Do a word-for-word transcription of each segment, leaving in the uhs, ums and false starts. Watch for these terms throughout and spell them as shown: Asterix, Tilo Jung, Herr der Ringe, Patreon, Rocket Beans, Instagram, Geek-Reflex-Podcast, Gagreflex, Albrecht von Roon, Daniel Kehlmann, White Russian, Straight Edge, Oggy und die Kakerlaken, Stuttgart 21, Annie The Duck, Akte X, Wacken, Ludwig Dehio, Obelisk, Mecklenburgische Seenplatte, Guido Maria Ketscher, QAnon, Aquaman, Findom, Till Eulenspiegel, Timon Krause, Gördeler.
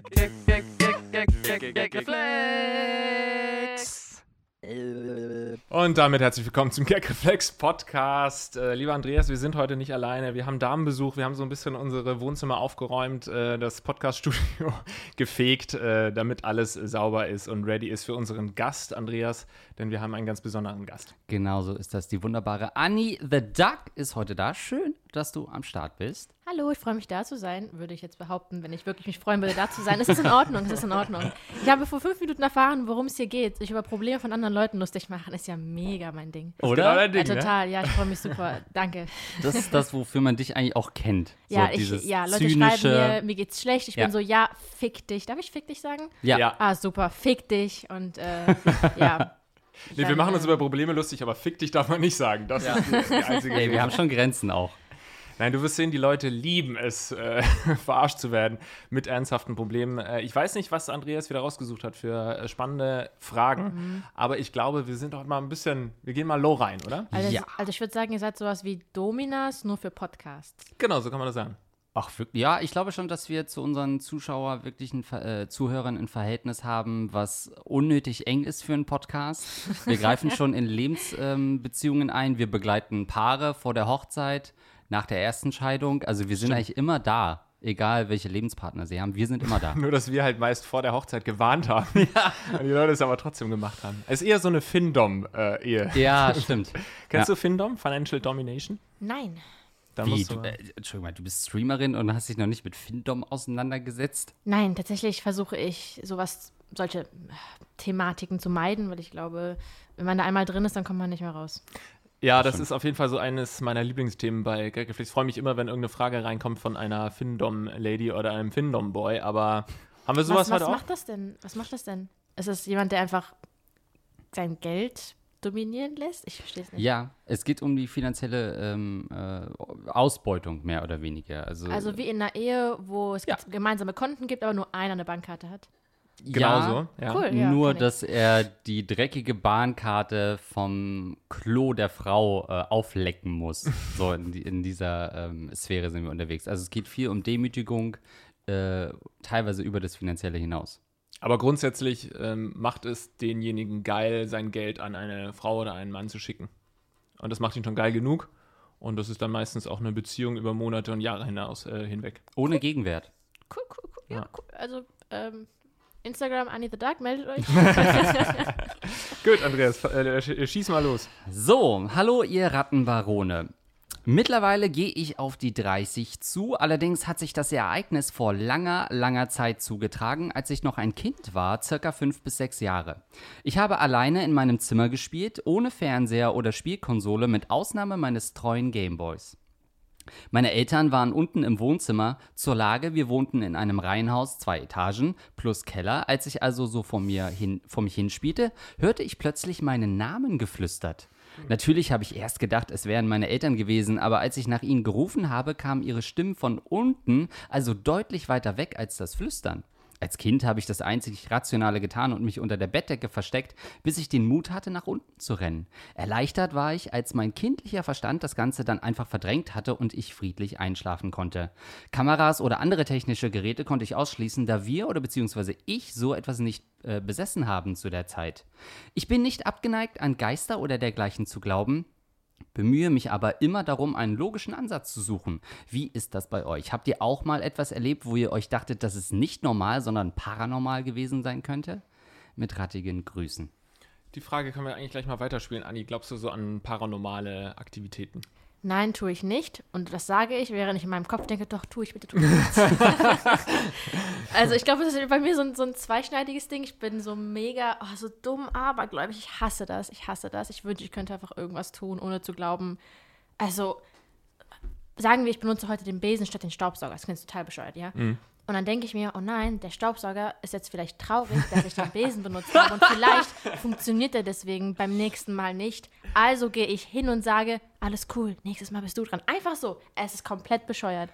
Gagreflex. Und damit herzlich willkommen zum Geek-Reflex-Podcast. Äh, lieber Andreas, wir sind heute nicht alleine. Wir haben Damenbesuch, wir haben so ein bisschen unsere Wohnzimmer aufgeräumt, äh, das Podcast-Studio gefegt, äh, damit alles sauber ist und ready ist für unseren Gast, Andreas, denn wir haben einen ganz besonderen Gast. Genau so ist das. Die wunderbare Annie The Duck ist heute da. Schön, dass du am Start bist. Hallo, ich freue mich, da zu sein, würde ich jetzt behaupten, wenn ich wirklich mich freuen würde, da zu sein. Es ist in Ordnung, es ist in Ordnung. Ich habe vor fünf Minuten erfahren, worum es hier geht. Sich über Probleme von anderen Leuten lustig machen, ist ja mega mein Ding. Oder? Dein Ding, ja, total, ne? Ja, ich freue mich super. Danke. Das ist das, wofür man dich eigentlich auch kennt. Ja, so ich, ja Leute zynische... schreiben mir, mir geht's schlecht. Ich ja. bin so, ja, fick dich. Darf ich fick dich sagen? Ja. ja. Ah, super, fick dich. Und äh, ja. Nee, dann, wir machen uns über Probleme lustig, aber fick dich darf man nicht sagen. Das ja. ist die einzige Ey, wir haben schon Grenzen auch. Nein, du wirst sehen, die Leute lieben es, äh, verarscht zu werden mit ernsthaften Problemen. Äh, ich weiß nicht, was Andreas wieder rausgesucht hat für äh, spannende Fragen, mhm. aber ich glaube, wir sind doch mal ein bisschen, wir gehen mal low rein, oder? Also, ja. also ich würde sagen, ihr seid sowas wie Dominas, nur für Podcasts. Genau, so kann man das sagen. Ach, wirklich? Ja, ich glaube schon, dass wir zu unseren Zuschauern wirklich ein Ver- äh, Zuhörern ein Verhältnis haben, was unnötig eng ist für einen Podcast. Wir greifen schon in Lebensbeziehungen ähm, ein, wir begleiten Paare vor der Hochzeit, nach der ersten Scheidung, also wir sind Stimmt. eigentlich immer da, egal welche Lebenspartner sie haben, wir sind immer da. Nur, dass wir halt meist vor der Hochzeit gewarnt haben ja. und die Leute es aber trotzdem gemacht haben. Es ist eher so eine Findom-Ehe. Äh, ja, stimmt. Kennst ja. du Findom, Financial Domination? Nein. Da Wie, musst du, äh, Entschuldigung mal, du bist Streamerin und hast dich noch nicht mit Findom auseinandergesetzt? Nein, tatsächlich versuche ich sowas, solche Thematiken zu meiden, weil ich glaube, wenn man da einmal drin ist, dann kommt man nicht mehr raus. Ja, das, das ist auf jeden Fall so eines meiner Lieblingsthemen bei Gagreflex. Ich freue mich immer, wenn irgendeine Frage reinkommt von einer Findom-Lady oder einem Findom-Boy, aber haben wir sowas was, was heute auch? Was macht das denn? Was macht das denn? Ist es jemand, der einfach sein Geld dominieren lässt? Ich verstehe es nicht. Ja, es geht um die finanzielle ähm, äh, Ausbeutung, mehr oder weniger. Also, also wie in einer Ehe, wo es ja. gemeinsame Konten gibt, aber nur einer eine Bankkarte hat? Genau ja, so. Ja. Cool, ja, nur, dass er die dreckige Bahnkarte vom Klo der Frau äh, auflecken muss. So in, in dieser ähm, Sphäre sind wir unterwegs. Also es geht viel um Demütigung, äh, teilweise über das Finanzielle hinaus. Aber grundsätzlich ähm, macht es denjenigen geil, sein Geld an eine Frau oder einen Mann zu schicken. Und das macht ihn schon geil genug. Und das ist dann meistens auch eine Beziehung über Monate und Jahre hinaus äh, hinweg. Ohne cool. Gegenwert. Cool, cool, cool. Ja, ja. cool. Also, ähm, Instagram, Annie the Duck, meldet euch. Gut, Andreas, äh, schieß mal los. So, hallo ihr Rattenbarone. Mittlerweile gehe ich auf die dreißig zu, allerdings hat sich das Ereignis vor langer, langer Zeit zugetragen, als ich noch ein Kind war, circa fünf bis sechs Jahre. Ich habe alleine in meinem Zimmer gespielt, ohne Fernseher oder Spielkonsole, mit Ausnahme meines treuen Gameboys. Meine Eltern waren unten im Wohnzimmer. Zur Lage, wir wohnten in einem Reihenhaus, zwei Etagen plus Keller. Als ich also so vor mir hin, vor mich hinspielte, hörte ich plötzlich meinen Namen geflüstert. Natürlich habe ich erst gedacht, es wären meine Eltern gewesen, aber als ich nach ihnen gerufen habe, kamen ihre Stimmen von unten, also deutlich weiter weg als das Flüstern. Als Kind habe ich das einzig Rationale getan und mich unter der Bettdecke versteckt, bis ich den Mut hatte, nach unten zu rennen. Erleichtert war ich, als mein kindlicher Verstand das Ganze dann einfach verdrängt hatte und ich friedlich einschlafen konnte. Kameras oder andere technische Geräte konnte ich ausschließen, da wir oder beziehungsweise ich so etwas nicht äh, besessen haben zu der Zeit. Ich bin nicht abgeneigt, an Geister oder dergleichen zu glauben, bemühe mich aber immer darum, einen logischen Ansatz zu suchen. Wie ist das bei euch? Habt ihr auch mal etwas erlebt, wo ihr euch dachtet, dass es nicht normal, sondern paranormal gewesen sein könnte? Mit rattigen Grüßen. Die Frage können wir eigentlich gleich mal weiterspielen, Anni. Glaubst du so an paranormale Aktivitäten? Nein, tue ich nicht. Und das sage ich, während ich in meinem Kopf denke, doch, tue ich, bitte tue ich nichts. Also ich glaube, das ist bei mir so ein, so ein zweischneidiges Ding. Ich bin so mega, oh, so dumm, abergläubig. Ich hasse das, ich hasse das. Ich wünsche, ich könnte einfach irgendwas tun, ohne zu glauben. Also sagen wir, ich benutze heute den Besen statt den Staubsauger. Das klingt total bescheuert, ja? Mhm. Und dann denke ich mir, oh nein, der Staubsauger ist jetzt vielleicht traurig, dass ich den Besen benutzt habe. Und vielleicht funktioniert er deswegen beim nächsten Mal nicht. Also gehe ich hin und sage, alles cool, nächstes Mal bist du dran. Einfach so, es ist komplett bescheuert.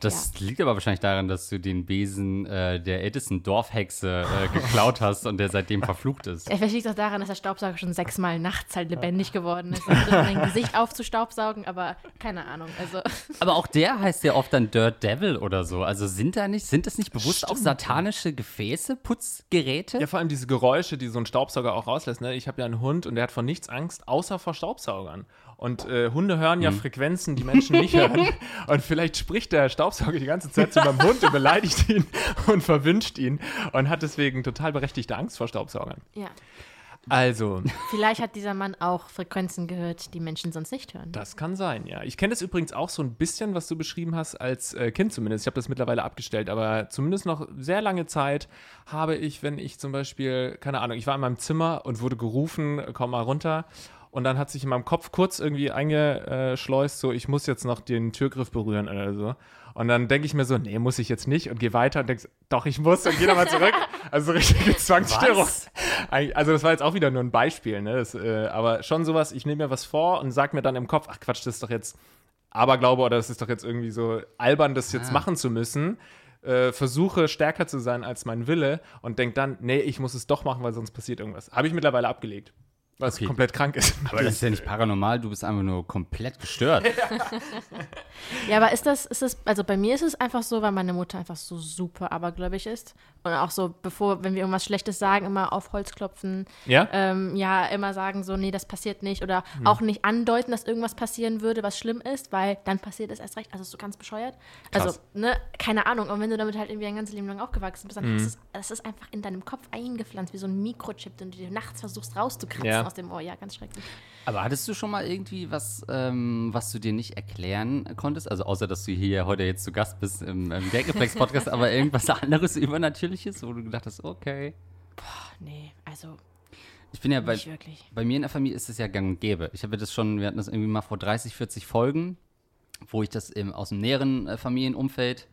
Das ja. liegt aber wahrscheinlich daran, dass du den Besen äh, der ältesten Dorfhexe äh, geklaut hast und der seitdem verflucht ist. Vielleicht liegt es auch daran, dass der Staubsauger schon sechsmal nachts halt lebendig geworden ist, um mein Gesicht aufzustaubsaugen, aber keine Ahnung. Also. Aber auch der heißt ja oft dann Dirt Devil oder so. Also sind da nicht, sind das nicht bewusst Stimmt. auch satanische Gefäße, Putzgeräte? Ja, vor allem diese Geräusche, die so ein Staubsauger auch rauslässt. Ne? Ich habe ja einen Hund und der hat vor nichts Angst, außer vor Staubsaugern. Und äh, Hunde hören ja hm. Frequenzen, die Menschen nicht hören. Und vielleicht spricht der Staubsauger die ganze Zeit zu meinem Hund und beleidigt ihn und verwünscht ihn und hat deswegen total berechtigte Angst vor Staubsaugern. Ja. Also. Vielleicht hat dieser Mann auch Frequenzen gehört, die Menschen sonst nicht hören. Das kann sein, ja. Ich kenne das übrigens auch so ein bisschen, was du beschrieben hast, als äh, Kind zumindest. Ich habe das mittlerweile abgestellt, aber zumindest noch sehr lange Zeit habe ich, wenn ich zum Beispiel, keine Ahnung, ich war in meinem Zimmer und wurde gerufen, komm mal runter. Und dann hat sich in meinem Kopf kurz irgendwie eingeschleust, so ich muss jetzt noch den Türgriff berühren oder so. Und dann denke ich mir so, nee, muss ich jetzt nicht und gehe weiter und denke, doch, ich muss und gehe nochmal zurück. Also richtige Zwangsstörung. Was? Also das war jetzt auch wieder nur ein Beispiel, ne? Das, äh, aber schon sowas, ich nehme mir was vor und sage mir dann im Kopf, ach Quatsch, das ist doch jetzt Aberglaube oder das ist doch jetzt irgendwie so albern, das jetzt ah. machen zu müssen. Äh, versuche stärker zu sein als mein Wille und denke dann, nee, ich muss es doch machen, weil sonst passiert irgendwas. Habe ich mittlerweile abgelegt. Was okay. komplett krank ist. Aber das ist ja nicht paranormal, du bist einfach nur komplett gestört. Ja, aber ist das, ist das, also bei mir ist es einfach so, weil meine Mutter einfach so super abergläubig ist. Und auch so, bevor, wenn wir irgendwas Schlechtes sagen, immer auf Holz klopfen. Ja? Ähm, ja, immer sagen so, nee, das passiert nicht. Oder hm. auch nicht andeuten, dass irgendwas passieren würde, was schlimm ist, weil dann passiert es erst recht. Also ist so ganz bescheuert. Krass. Also, ne, keine Ahnung. Und wenn du damit halt irgendwie dein ganzes Leben lang aufgewachsen bist, dann hm. ist es, das ist einfach in deinem Kopf eingepflanzt, wie so ein Mikrochip, den du dir nachts versuchst rauszukratzen. Ja. Aus dem Ohr, ja, ganz schrecklich. Aber hattest du schon mal irgendwie was, ähm, was du dir nicht erklären konntest? Also außer, dass du hier heute jetzt zu Gast bist im, im Gagreflex-Podcast, aber irgendwas anderes Übernatürliches, wo du gedacht hast, okay. Boah, nee, also ich bin ja bei, nicht wirklich. Bei mir in der Familie ist es ja gang und gäbe. Ich habe das schon, wir hatten das irgendwie mal vor dreißig, vierzig Folgen, wo ich das eben aus dem näheren Familienumfeld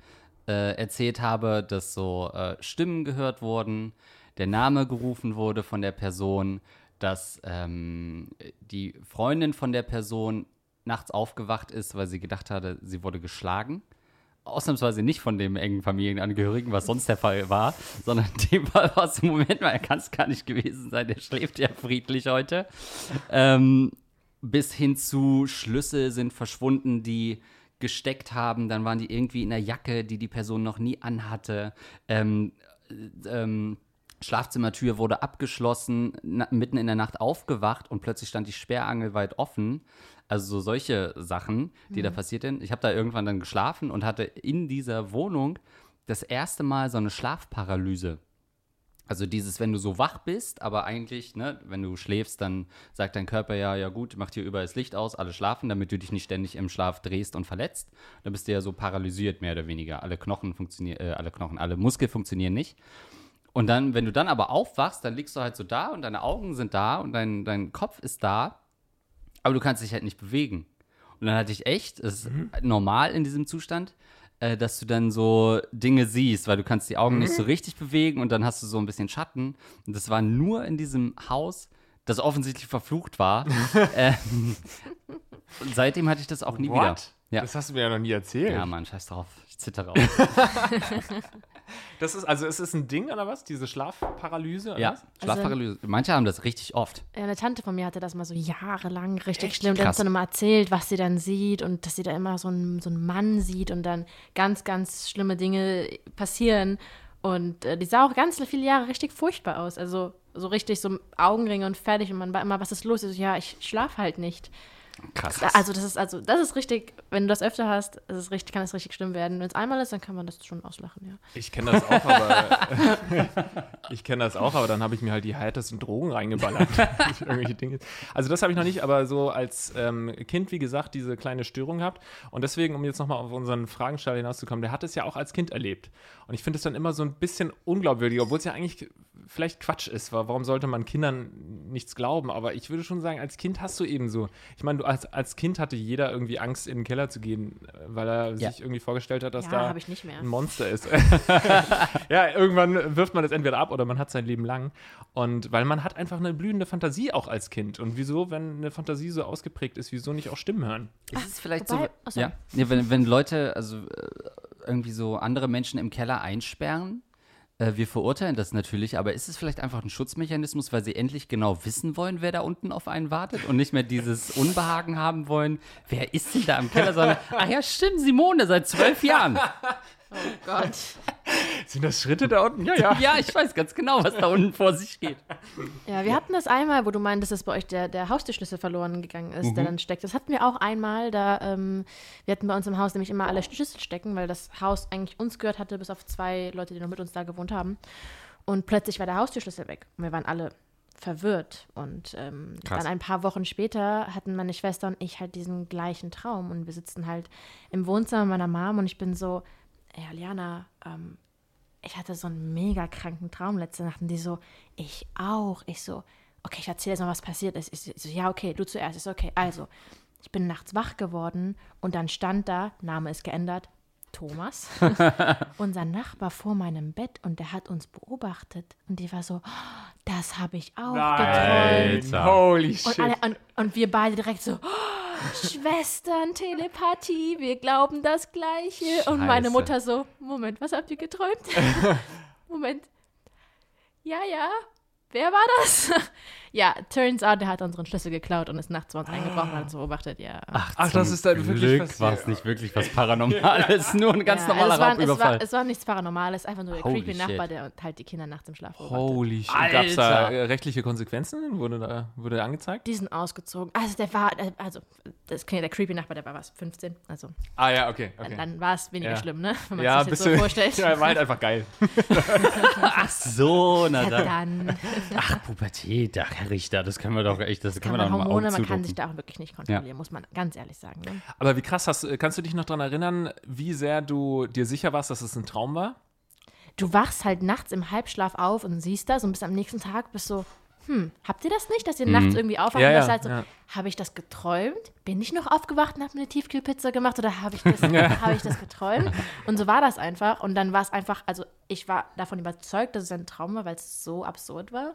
äh, erzählt habe, dass so äh, Stimmen gehört wurden, der Name gerufen wurde von der Person, dass ähm, die Freundin von der Person nachts aufgewacht ist, weil sie gedacht hatte, sie wurde geschlagen. Ausnahmsweise nicht von dem engen Familienangehörigen, was sonst der Fall war, sondern dem Fall war es im Moment mal, er kann es gar nicht gewesen sein, der schläft ja friedlich heute. Ähm, bis hin zu Schlüssel sind verschwunden, die gesteckt haben, dann waren die irgendwie in der Jacke, die die Person noch nie anhatte. Ähm, ähm, Schlafzimmertür wurde abgeschlossen, na, mitten in der Nacht aufgewacht und plötzlich stand die Sperrangel weit offen. Also so solche Sachen, die mhm. da passierten. Ich habe da irgendwann dann geschlafen und hatte in dieser Wohnung das erste Mal so eine Schlafparalyse. Also dieses, wenn du so wach bist, aber eigentlich, ne, wenn du schläfst, dann sagt dein Körper ja, ja gut, macht hier überall das Licht aus, alle schlafen, damit du dich nicht ständig im Schlaf drehst und verletzt. Dann bist du ja so paralysiert, mehr oder weniger. Alle Knochen funktionieren, äh, alle Knochen, alle Muskeln funktionieren nicht. Und dann, wenn du dann aber aufwachst, dann liegst du halt so da und deine Augen sind da und dein, dein Kopf ist da, aber du kannst dich halt nicht bewegen. Und dann hatte ich echt, es ist mhm. normal in diesem Zustand, äh, dass du dann so Dinge siehst, weil du kannst die Augen mhm. nicht so richtig bewegen und dann hast du so ein bisschen Schatten. Und das war nur in diesem Haus, das offensichtlich verflucht war. ähm, und seitdem hatte ich das auch nie What? Wieder. Ja. Das hast du mir ja noch nie erzählt. Ja, Mann, scheiß drauf. Ich zittere auch. Das ist, also ist es ein Ding oder was? Diese Schlafparalyse? Oder ja, was? Schlafparalyse. Also, manche haben das richtig oft. Eine Tante von mir hatte das mal so jahrelang richtig Echt? Schlimm. Die hat dann immer erzählt, was sie dann sieht und dass sie da immer so einen, so einen Mann sieht und dann ganz, ganz schlimme Dinge passieren. Und äh, die sah auch ganz viele Jahre richtig furchtbar aus. Also so richtig so Augenringe und fertig. Und man war immer, was ist los? Ich so, ja, ich schlafe halt nicht. Krass. Also das ist also das ist richtig, wenn du das öfter hast, das ist richtig, kann es richtig schlimm werden. Wenn es einmal ist, dann kann man das schon auslachen, ja. Ich kenne das auch, aber ich kenne das auch, aber dann habe ich mir halt die härtesten Drogen reingeballert. Irgendwelche Dinge. Also das habe ich noch nicht, aber so als ähm, Kind, wie gesagt, diese kleine Störung gehabt. Und deswegen, um jetzt nochmal auf unseren Fragensteller hinauszukommen, der hat es ja auch als Kind erlebt. Und ich finde es dann immer so ein bisschen unglaubwürdig, obwohl es ja eigentlich vielleicht Quatsch ist. Warum sollte man Kindern nichts glauben? Aber ich würde schon sagen, als Kind hast du eben so. Ich meine, du Als, als Kind hatte jeder irgendwie Angst, in den Keller zu gehen, weil er ja. sich irgendwie vorgestellt hat, dass ja, da hab ich nicht mehr. Ein Monster ist. Ja, irgendwann wirft man das entweder ab oder man hat sein Leben lang. Und weil man hat einfach eine blühende Fantasie auch als Kind. Und wieso, wenn eine Fantasie so ausgeprägt ist, wieso nicht auch Stimmen hören? Ist es vielleicht Wobei, so, ja, ja wenn, wenn Leute, also irgendwie so andere Menschen im Keller einsperren. Äh, wir verurteilen das natürlich, aber ist es vielleicht einfach ein Schutzmechanismus, weil sie endlich genau wissen wollen, wer da unten auf einen wartet und nicht mehr dieses Unbehagen haben wollen, wer ist denn da im Keller, sondern, ach ja, stimmt, Simone, seit zwölf Jahren. Oh Gott. Sind das Schritte da unten? Ja, ja. Ja, ich weiß ganz genau, was da unten vor sich geht. Ja, wir hatten das einmal, wo du meintest, dass bei euch der, der Haustürschlüssel verloren gegangen ist, mhm. der dann steckt. Das hatten wir auch einmal, da ähm, wir hatten bei uns im Haus nämlich immer alle Schlüssel stecken, weil das Haus eigentlich uns gehört hatte, bis auf zwei Leute, die noch mit uns da gewohnt haben. Und plötzlich war der Haustürschlüssel weg. Und wir waren alle verwirrt. Und ähm, dann ein paar Wochen später hatten meine Schwester und ich halt diesen gleichen Traum. Und wir sitzen halt im Wohnzimmer meiner Mom und ich bin so, ey, Aliana, ähm, ich hatte so einen mega kranken Traum letzte Nacht. Und die so, ich auch. Ich so, okay, ich erzähle jetzt mal, was passiert ist. Ich so, ja, okay, du zuerst. Ich so, okay, also, ich bin nachts wach geworden und dann stand da, Name ist geändert, Thomas, unser Nachbar vor meinem Bett und der hat uns beobachtet. Und die war so, oh, das habe ich auch Nein, geträumt. Holy und shit. Alle, und, und wir beide direkt so, oh, Schwestern, Telepathie, wir glauben das Gleiche. Scheiße. Und meine Mutter so, Moment, was habt ihr geträumt? Moment. Ja, ja, wer war das? Ja, turns out, der hat unseren Schlüssel geklaut und ist nachts bei uns eingebrochen und hat uns beobachtet, ja. Ach, Ach das ist dann wirklich passiert. War es nicht wirklich was Paranormales, nur ein ganz ja, normaler also Raubüberfall. Es war, es war nichts Paranormales, einfach nur der creepy Nachbar, der halt die Kinder nachts im Schlaf beobachtet. Holy shit. Gab es da rechtliche Konsequenzen? Wurde da wurde angezeigt? Die sind ausgezogen. Also der war, also das, der creepy Nachbar, der war was, fünfzehn? Also. Ah ja, okay. okay. Dann, dann war es weniger ja. schlimm, ne? Wenn man ja, sich das jetzt so vorstellt. Ja, war halt einfach geil. Ach so, na dann. dann. Ach, Pubertät, ach, Herr Richter, das können wir doch echt, das, das können wir doch nochmal aufzurufen. Man kann sich da auch wirklich nicht kontrollieren, ja. muss man ganz ehrlich sagen. Ne? Aber wie krass, hast, kannst du dich noch daran erinnern, wie sehr du dir sicher warst, dass es ein Traum war? Du wachst halt nachts im Halbschlaf auf und siehst das und bist am nächsten Tag bist so, hm, habt ihr das nicht, dass ihr mhm. nachts irgendwie aufwacht ja, und das ja, halt so, ja. habe ich das geträumt? Bin ich noch aufgewacht und habe mir eine Tiefkühlpizza gemacht oder habe ich, hab ich das geträumt? Und so war das einfach und dann war es einfach, also ich war davon überzeugt, dass es ein Traum war, weil es so absurd war.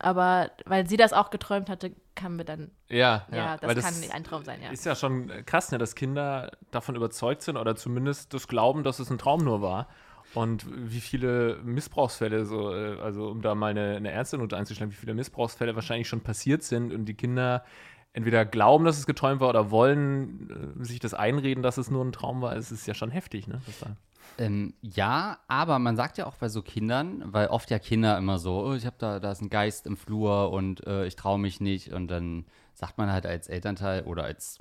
Aber weil sie das auch geträumt hatte, kann mir dann, ja, ja, ja das, das kann nicht ein Traum sein, ja. Ist ja schon krass, ne, dass Kinder davon überzeugt sind oder zumindest das glauben, dass es ein Traum nur war. Und wie viele Missbrauchsfälle, so, also um da mal eine, eine Ärztenote einzuschlagen, wie viele Missbrauchsfälle wahrscheinlich schon passiert sind und die Kinder entweder glauben, dass es geträumt war oder wollen äh, sich das einreden, dass es nur ein Traum war. Es ist ja schon heftig, ne? Das da. Ähm, ja, aber man sagt ja auch bei so Kindern, weil oft ja Kinder immer so, oh, ich hab da, da ist ein Geist im Flur und äh, ich traue mich nicht. Und dann sagt man halt als Elternteil oder als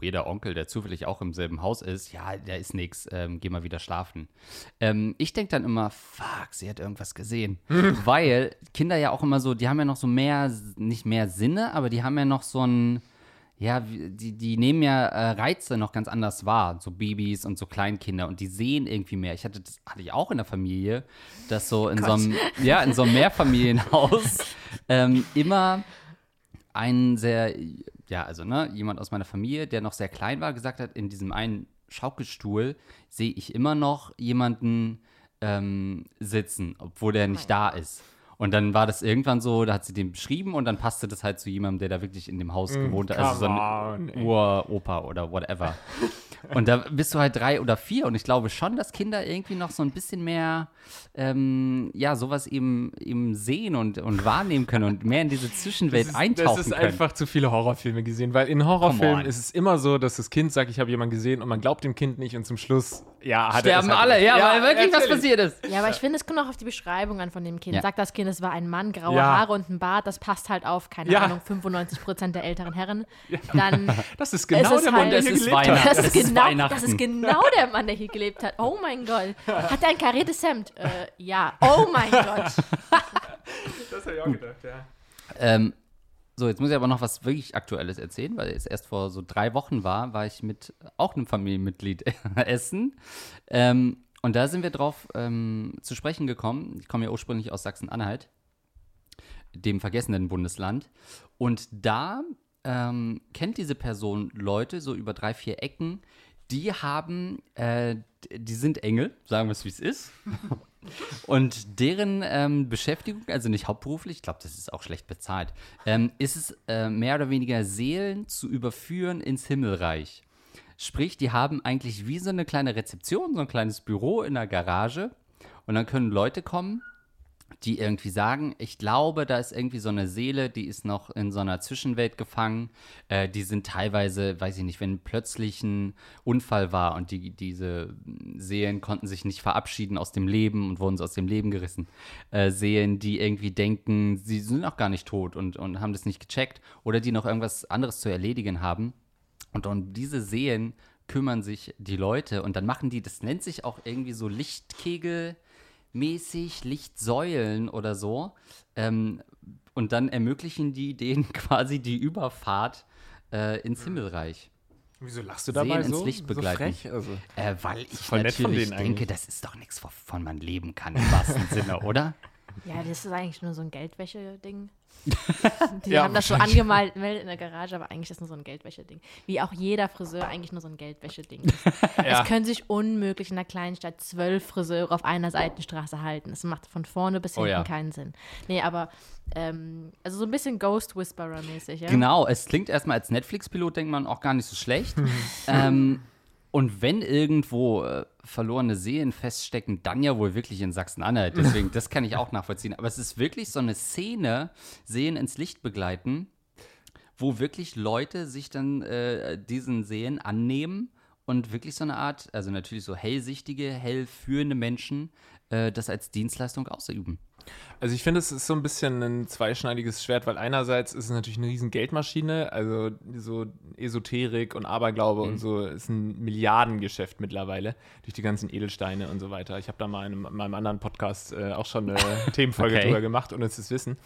jeder Onkel, der zufällig auch im selben Haus ist, ja, da ist nichts, ähm, geh mal wieder schlafen. Ähm, ich denke dann immer, fuck, sie hat irgendwas gesehen. Weil Kinder ja auch immer so, die haben ja noch so mehr, nicht mehr Sinne, aber die haben ja noch so ein, ja, die, die nehmen ja äh, Reize noch ganz anders wahr, so Babys und so Kleinkinder und die sehen irgendwie mehr. Ich hatte, das hatte ich auch in der Familie, dass so in, so einem, ja, in so einem Mehrfamilienhaus ähm, immer ein sehr, ja, also ne, jemand aus meiner Familie, der noch sehr klein war, gesagt hat, in diesem einen Schaukelstuhl sehe ich immer noch jemanden ähm, sitzen, obwohl der nicht da ist. Und dann war das irgendwann so, da hat sie den beschrieben und dann passte das halt zu jemandem, der da wirklich in dem Haus mm, gewohnt hat. Also so ein Uropa oder whatever. Und da bist du halt drei oder vier und ich glaube schon, dass Kinder irgendwie noch so ein bisschen mehr, ähm, ja, sowas eben, eben sehen und, und wahrnehmen können und mehr in diese Zwischenwelt das ist, eintauchen das ist können. Das ist einfach zu viele Horrorfilme gesehen, weil in Horrorfilmen ist es immer so, dass das Kind sagt, ich habe jemanden gesehen und man glaubt dem Kind nicht und zum Schluss, ja, hat er es. Sterben alle, ja, ja, weil wirklich was passiert ist. Ja, aber ich finde, es kommt auch auf die Beschreibung an von dem Kind. Ja. Sagt das Kind, es war ein Mann, graue ja. Haare und ein Bart, das passt halt auf, keine ja. Ahnung, fünfundneunzig Prozent der älteren Herren. Ja. Dann das ist genau der Mann, der hier gelebt hat. Genau, das ist genau der Mann, der hier gelebt hat. Oh mein Gott. Hat er ein kariertes Hemd? Äh, ja. Oh mein Gott. Das habe ich auch gedacht, ja. Ähm, so, jetzt muss ich aber noch was wirklich Aktuelles erzählen, weil es erst vor so drei Wochen war, war ich mit auch einem Familienmitglied essen. Ähm, und da sind wir drauf ähm, zu sprechen gekommen. Ich komme ja ursprünglich aus Sachsen-Anhalt, dem vergessenen Bundesland. Und da Ähm, kennt diese Person Leute, so über drei, vier Ecken, die haben, äh, die sind Engel, sagen wir es, wie es ist. Und deren ähm, Beschäftigung, also nicht hauptberuflich, ich glaube, das ist auch schlecht bezahlt, ähm, ist es äh, mehr oder weniger Seelen zu überführen ins Himmelreich. Sprich, die haben eigentlich wie so eine kleine Rezeption, so ein kleines Büro in der Garage. Und dann können Leute kommen, die irgendwie sagen, ich glaube, da ist irgendwie so eine Seele, die ist noch in so einer Zwischenwelt gefangen. Äh, die sind teilweise, weiß ich nicht, wenn plötzlich ein Unfall war und die, diese Seelen konnten sich nicht verabschieden aus dem Leben und wurden so aus dem Leben gerissen. Äh, Seelen, die irgendwie denken, sie sind noch gar nicht tot und, und haben das nicht gecheckt oder die noch irgendwas anderes zu erledigen haben. Und um diese Seelen kümmern sich die Leute und dann machen die, das nennt sich auch irgendwie so Lichtkegel, mäßig Lichtsäulen oder so. Ähm, und dann ermöglichen die denen quasi die Überfahrt äh, ins Himmelreich. Wieso lachst du dabei so, ins Licht begleiten. So frech? Also, äh, weil ich natürlich denke, eigentlich. Das ist doch nichts, wovon man leben kann im wahrsten Sinne, oder? Ja, das ist eigentlich nur so ein Geldwäsche-Ding. Die ja, haben das schon angemeldet in der Garage, aber eigentlich ist das nur so ein Geldwäsche-Ding. Wie auch jeder Friseur eigentlich nur so ein Geldwäsche-Ding ist. Ja. Es können sich unmöglich in einer kleinen Stadt zwölf Friseure auf einer Seitenstraße halten. Das macht von vorne bis hinten oh, ja. keinen Sinn. Nee, aber ähm, also so ein bisschen Ghost Whisperer-mäßig. Ja? Genau, es klingt erstmal als Netflix-Pilot, denkt man auch gar nicht so schlecht. ähm, Und wenn irgendwo äh, verlorene Seelen feststecken, dann ja wohl wirklich in Sachsen-Anhalt. Deswegen, das kann ich auch nachvollziehen. Aber es ist wirklich so eine Szene, Seelen ins Licht begleiten, wo wirklich Leute sich dann äh, diesen Seelen annehmen und wirklich so eine Art, also natürlich so hellsichtige, hellführende Menschen, äh, das als Dienstleistung ausüben. Also ich finde, es ist so ein bisschen ein zweischneidiges Schwert, weil einerseits ist es natürlich eine riesen Geldmaschine, also so Esoterik und Aberglaube mhm. und so ist ein Milliardengeschäft mittlerweile durch die ganzen Edelsteine und so weiter. Ich habe da mal in meinem anderen Podcast äh, auch schon eine Themenfolge okay. drüber gemacht, ohne es zu wissen.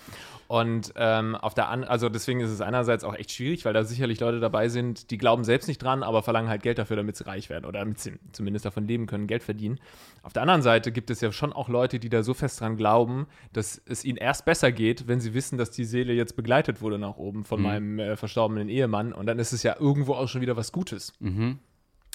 Und ähm, auf der an- also deswegen ist es einerseits auch echt schwierig, weil da sicherlich Leute dabei sind, die glauben selbst nicht dran, aber verlangen halt Geld dafür, damit sie reich werden oder damit sie zumindest davon leben können, Geld verdienen. Auf der anderen Seite gibt es ja schon auch Leute, die da so fest dran glauben, dass es ihnen erst besser geht, wenn sie wissen, dass die Seele jetzt begleitet wurde nach oben von mhm. meinem äh, verstorbenen Ehemann. Und dann ist es ja irgendwo auch schon wieder was Gutes. Mhm.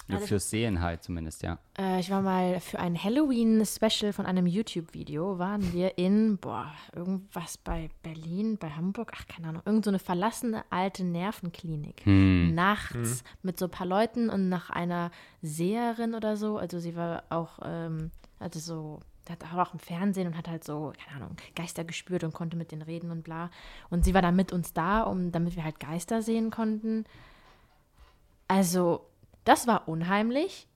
Ja, also, fürs Sehen halt zumindest, ja. Äh, ich war mal für ein Halloween-Special von einem YouTube-Video, waren wir in, boah, irgendwas bei Berlin, bei Hamburg, ach, keine Ahnung, irgend so eine verlassene alte Nervenklinik. Hm. Nachts hm. mit so ein paar Leuten und nach einer Seherin oder so. Also sie war auch, ähm, hatte so... hat auch im Fernsehen und hat halt so, keine Ahnung, Geister gespürt und konnte mit denen reden und bla. Und sie war dann mit uns da, um, damit wir halt Geister sehen konnten. Also, das war unheimlich,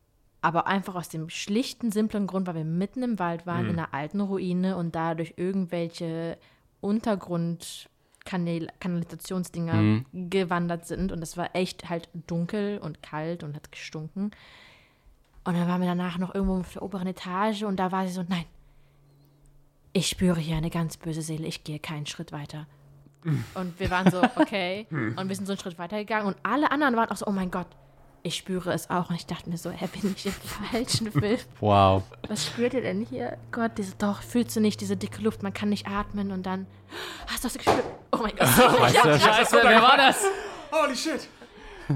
aber einfach aus dem schlichten, simplen Grund, weil wir mitten im Wald waren, mhm. in einer alten Ruine und da durch irgendwelche Untergrund- Kanal- Kanalisationsdinger mhm. gewandert sind. Und das war echt halt dunkel und kalt und hat gestunken. Und dann waren wir danach noch irgendwo auf der oberen Etage und da war sie so, nein, ich spüre hier eine ganz böse Seele, ich gehe keinen Schritt weiter. Und wir waren so, okay, und wir sind so einen Schritt weitergegangen und alle anderen waren auch so, oh mein Gott, ich spüre es auch. Und ich dachte mir so, hä, bin ich im falschen Film? Wow. Was spürt ihr denn hier? Gott, diese, doch, fühlst du nicht diese dicke Luft, man kann nicht atmen und dann, hast du das gespürt? Oh mein Gott. Weißt du, Scheiße, wer war das? Holy shit.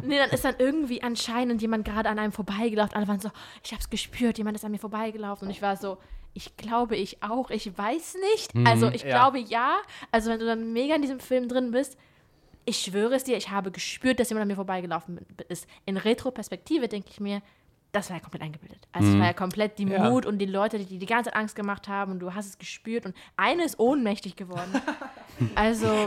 Nee, dann ist dann irgendwie anscheinend jemand gerade an einem vorbeigelaufen. Alle waren so, ich hab's gespürt, jemand ist an mir vorbeigelaufen. Und ich war so, ich glaube, ich auch, ich weiß nicht. Mhm, also ich ja. glaube, ja. Also wenn du dann mega in diesem Film drin bist, ich schwöre es dir, ich habe gespürt, dass jemand an mir vorbeigelaufen ist. In Retroperspektive denke ich mir, das war ja komplett eingebildet. Also es mhm. war ja komplett die ja. Mut und die Leute, die die ganze Zeit Angst gemacht haben und du hast es gespürt und eine ist ohnmächtig geworden. Also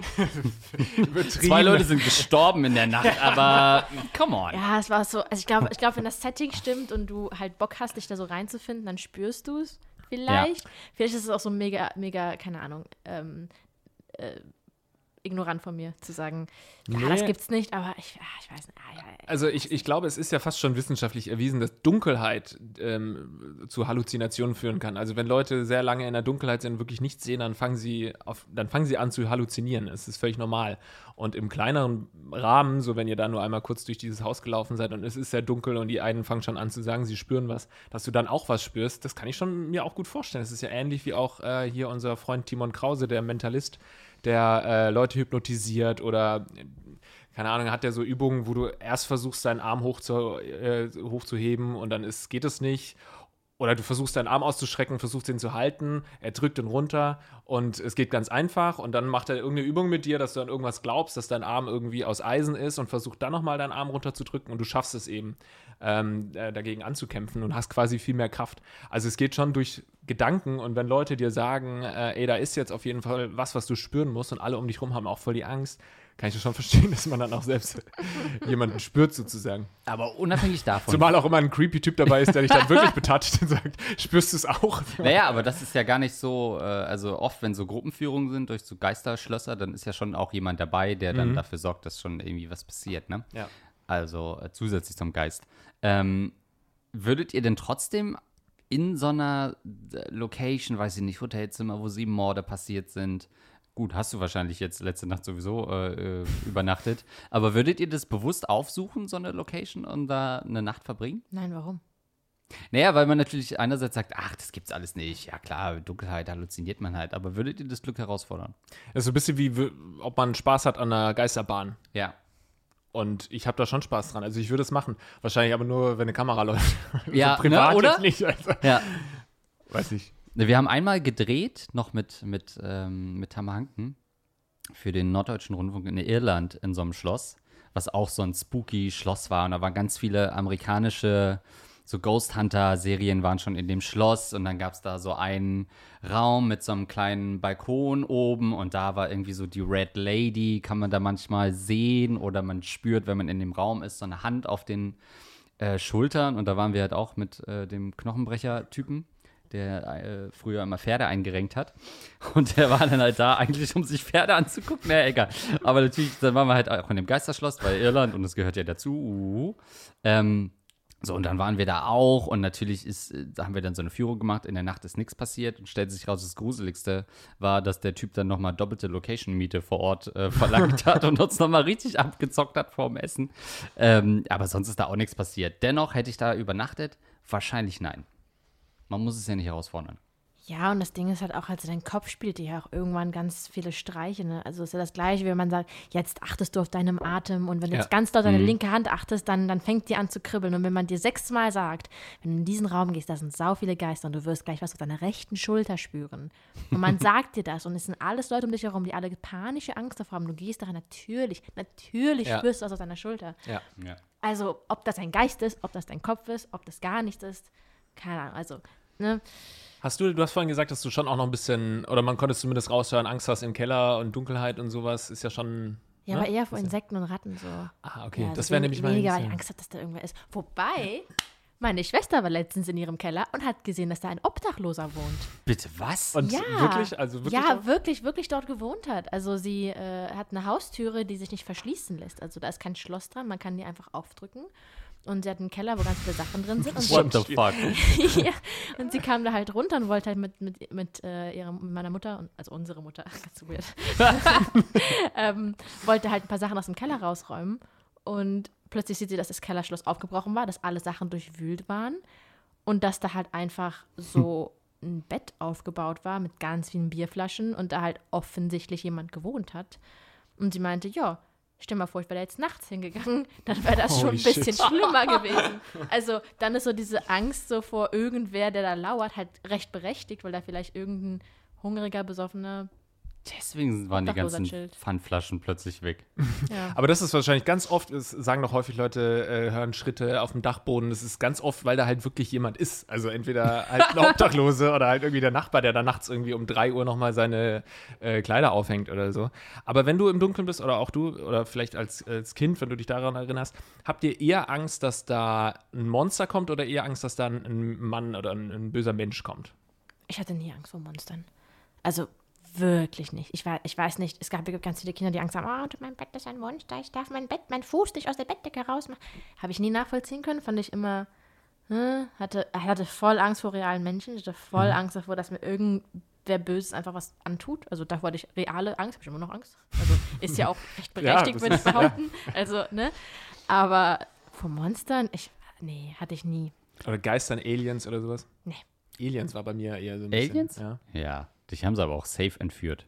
zwei Leute sind gestorben in der Nacht, aber come on. Ja, es war so, also ich glaube, ich glaube, wenn das Setting stimmt und du halt Bock hast, dich da so reinzufinden, dann spürst du es vielleicht. Ja. Vielleicht ist es auch so mega, mega, keine Ahnung, ähm, äh, ignorant von mir, zu sagen, ja, nee. Das gibt's nicht, aber ich, ich weiß nicht. Ah, ja, ich also ich, ich glaube, es ist ja fast schon wissenschaftlich erwiesen, dass Dunkelheit ähm, zu Halluzinationen führen kann. Also wenn Leute sehr lange in der Dunkelheit sind und wirklich nichts sehen, dann fangen sie auf, dann fangen sie an zu halluzinieren. Es ist völlig normal. Und im kleineren Rahmen, so wenn ihr da nur einmal kurz durch dieses Haus gelaufen seid und es ist sehr dunkel und die einen fangen schon an zu sagen, sie spüren was, dass du dann auch was spürst, das kann ich schon mir auch gut vorstellen. Das ist ja ähnlich wie auch äh, hier unser Freund Timon Krause, der Mentalist, der äh, Leute hypnotisiert oder, keine Ahnung, hat der so Übungen, wo du erst versuchst, seinen Arm hochzu, äh, hochzuheben und dann ist, geht es nicht. Oder du versuchst deinen Arm auszustrecken, versuchst ihn zu halten, er drückt ihn runter und es geht ganz einfach und dann macht er irgendeine Übung mit dir, dass du an irgendwas glaubst, dass dein Arm irgendwie aus Eisen ist und versucht dann nochmal deinen Arm runterzudrücken und du schaffst es eben, ähm, dagegen anzukämpfen und hast quasi viel mehr Kraft. Also es geht schon durch Gedanken und wenn Leute dir sagen, äh, ey, da ist jetzt auf jeden Fall was, was du spüren musst und alle um dich rum haben auch voll die Angst, kann ich das schon verstehen, dass man dann auch selbst jemanden spürt sozusagen. Aber unabhängig davon. Zumal auch immer ein creepy Typ dabei ist, der dich dann wirklich betatscht und sagt, spürst du es auch? Naja, aber das ist ja gar nicht so, äh, also oft, wenn so Gruppenführungen sind durch so Geisterschlösser, dann ist ja schon auch jemand dabei, der dann mhm. dafür sorgt, dass schon irgendwie was passiert, ne? Ja. Also äh, zusätzlich zum Geist. Ähm, würdet ihr denn trotzdem in so einer Location, weiß ich nicht, Hotelzimmer, wo sieben Morde passiert sind, gut, hast du wahrscheinlich jetzt letzte Nacht sowieso äh, übernachtet. Aber würdet ihr das bewusst aufsuchen, so eine Location, und da eine Nacht verbringen? Nein, warum? Naja, weil man natürlich einerseits sagt, ach, das gibt's alles nicht. Ja klar, Dunkelheit, halluziniert man halt. Aber würdet ihr das Glück herausfordern? Das ist ein bisschen wie, ob man Spaß hat an einer Geisterbahn. Ja. Und ich habe da schon Spaß dran. Also ich würde es machen. Wahrscheinlich aber nur, wenn eine Kamera läuft. Ja, so privat, ne, oder? Nicht. Also, ja. Weiß nicht. Wir haben einmal gedreht, noch mit, mit, ähm, mit Hammerhanken, für den Norddeutschen Rundfunk in Irland in so einem Schloss, was auch so ein spooky Schloss war. Und da waren ganz viele amerikanische, so Ghost Hunter-Serien waren schon in dem Schloss. Und dann gab es da so einen Raum mit so einem kleinen Balkon oben. Und da war irgendwie so die Red Lady, kann man da manchmal sehen. Oder man spürt, wenn man in dem Raum ist, so eine Hand auf den äh, Schultern. Und da waren wir halt auch mit äh, dem Knochenbrecher-Typen, der äh, früher immer Pferde eingerenkt hat. Und der war dann halt da eigentlich, um sich Pferde anzugucken. Naja, egal. Aber natürlich, dann waren wir halt auch in dem Geisterschloss, weil Irland, und das gehört ja dazu. Ähm, so, und dann waren wir da auch. Und natürlich ist, da haben wir dann so eine Führung gemacht. In der Nacht ist nichts passiert. Und stellte sich raus, das Gruseligste war, dass der Typ dann nochmal doppelte Location-Miete vor Ort äh, verlangt hat und uns nochmal richtig abgezockt hat vorm Essen. Ähm, aber sonst ist da auch nichts passiert. Dennoch, hätte ich da übernachtet? Wahrscheinlich nein. Man muss es ja nicht herausfordern. Ja, und das Ding ist halt auch, also dein Kopf spielt dir ja auch irgendwann ganz viele Streiche, ne? Also ist ja das Gleiche, wenn man sagt, jetzt achtest du auf deinem Atem und wenn du ja. jetzt ganz laut deine mhm. linke Hand achtest, dann, dann fängt die an zu kribbeln. Und wenn man dir sechsmal sagt, wenn du in diesen Raum gehst, da sind sau viele Geister und du wirst gleich was auf deiner rechten Schulter spüren. Und man sagt dir das und es sind alles Leute um dich herum, die alle panische Angst davor haben. Du gehst daran, natürlich, natürlich ja. spürst du was auf deiner Schulter. Ja. Ja. Also ob das ein Geist ist, ob das dein Kopf ist, ob das gar nichts ist, keine Ahnung, also, ne? Hast du, du hast vorhin gesagt, dass du schon auch noch ein bisschen, oder man konnte es zumindest raushören, Angst hast im Keller und Dunkelheit und sowas, ist ja schon... Ja, ne? Aber eher vor Insekten und Ratten so. Ah, okay, ja, das, das wäre nämlich mein... Mega, weil ich Angst habe, dass da irgendwer ist. Wobei, meine Schwester war letztens in ihrem Keller und hat gesehen, dass da ein Obdachloser wohnt. Bitte, was? Und ja, wirklich, also wirklich, ja, wirklich, wirklich dort gewohnt hat. Also sie äh, hat eine Haustüre, die sich nicht verschließen lässt. Also da ist kein Schloss dran, man kann die einfach aufdrücken. Und sie hat einen Keller, wo ganz viele Sachen drin sind. Und What sie, the fuck? ja, und sie kam da halt runter und wollte halt mit, mit, mit, äh, ihrer, mit meiner Mutter, also unsere Mutter, ganz so weird, ähm, wollte halt ein paar Sachen aus dem Keller rausräumen. Und plötzlich sieht sie, dass das Kellerschloss aufgebrochen war, dass alle Sachen durchwühlt waren. Und dass da halt einfach so ein Bett aufgebaut war mit ganz vielen Bierflaschen und da halt offensichtlich jemand gewohnt hat. Und sie meinte, ja, stell mal vor, ich wäre da jetzt nachts hingegangen, dann wäre das Holy schon ein bisschen shit. schlimmer gewesen. Also dann ist so diese Angst so vor irgendwer, der da lauert, halt recht berechtigt, weil da vielleicht irgendein hungriger, besoffener... Deswegen waren die ganzen Pfandflaschen plötzlich weg. Ja. Aber das ist wahrscheinlich ganz oft, ist, sagen doch häufig Leute, äh, hören Schritte auf dem Dachboden. Das ist ganz oft, weil da halt wirklich jemand ist. Also entweder halt ein Obdachlose oder halt irgendwie der Nachbar, der da nachts irgendwie um drei Uhr nochmal seine äh, Kleider aufhängt oder so. Aber wenn du im Dunkeln bist oder auch du oder vielleicht als, als Kind, wenn du dich daran erinnerst, habt ihr eher Angst, dass da ein Monster kommt oder eher Angst, dass da ein Mann oder ein, ein böser Mensch kommt? Ich hatte nie Angst vor Monstern. Also wirklich nicht. Ich, war, ich weiß nicht, es gab ganz viele Kinder, die Angst haben, oh, mein Bett ist ein Monster, ich darf mein Bett, mein Fuß nicht aus der Bettdecke rausmachen. Habe ich nie nachvollziehen können, fand ich immer, hm, hatte, hatte voll Angst vor realen Menschen, hatte voll mhm. Angst davor, dass mir irgendwer Böses einfach was antut. Also davor hatte ich reale Angst, habe ich immer noch Angst. Also ist ja auch recht berechtigt, ja, würde ich behaupten. Ja. Also, ne? Aber vor Monstern, ich, nee, hatte ich nie. Oder Geistern, Aliens oder sowas? Nee. Aliens war bei mir eher so ein bisschen. Aliens? Ja. Ja. Dich haben sie aber auch safe entführt.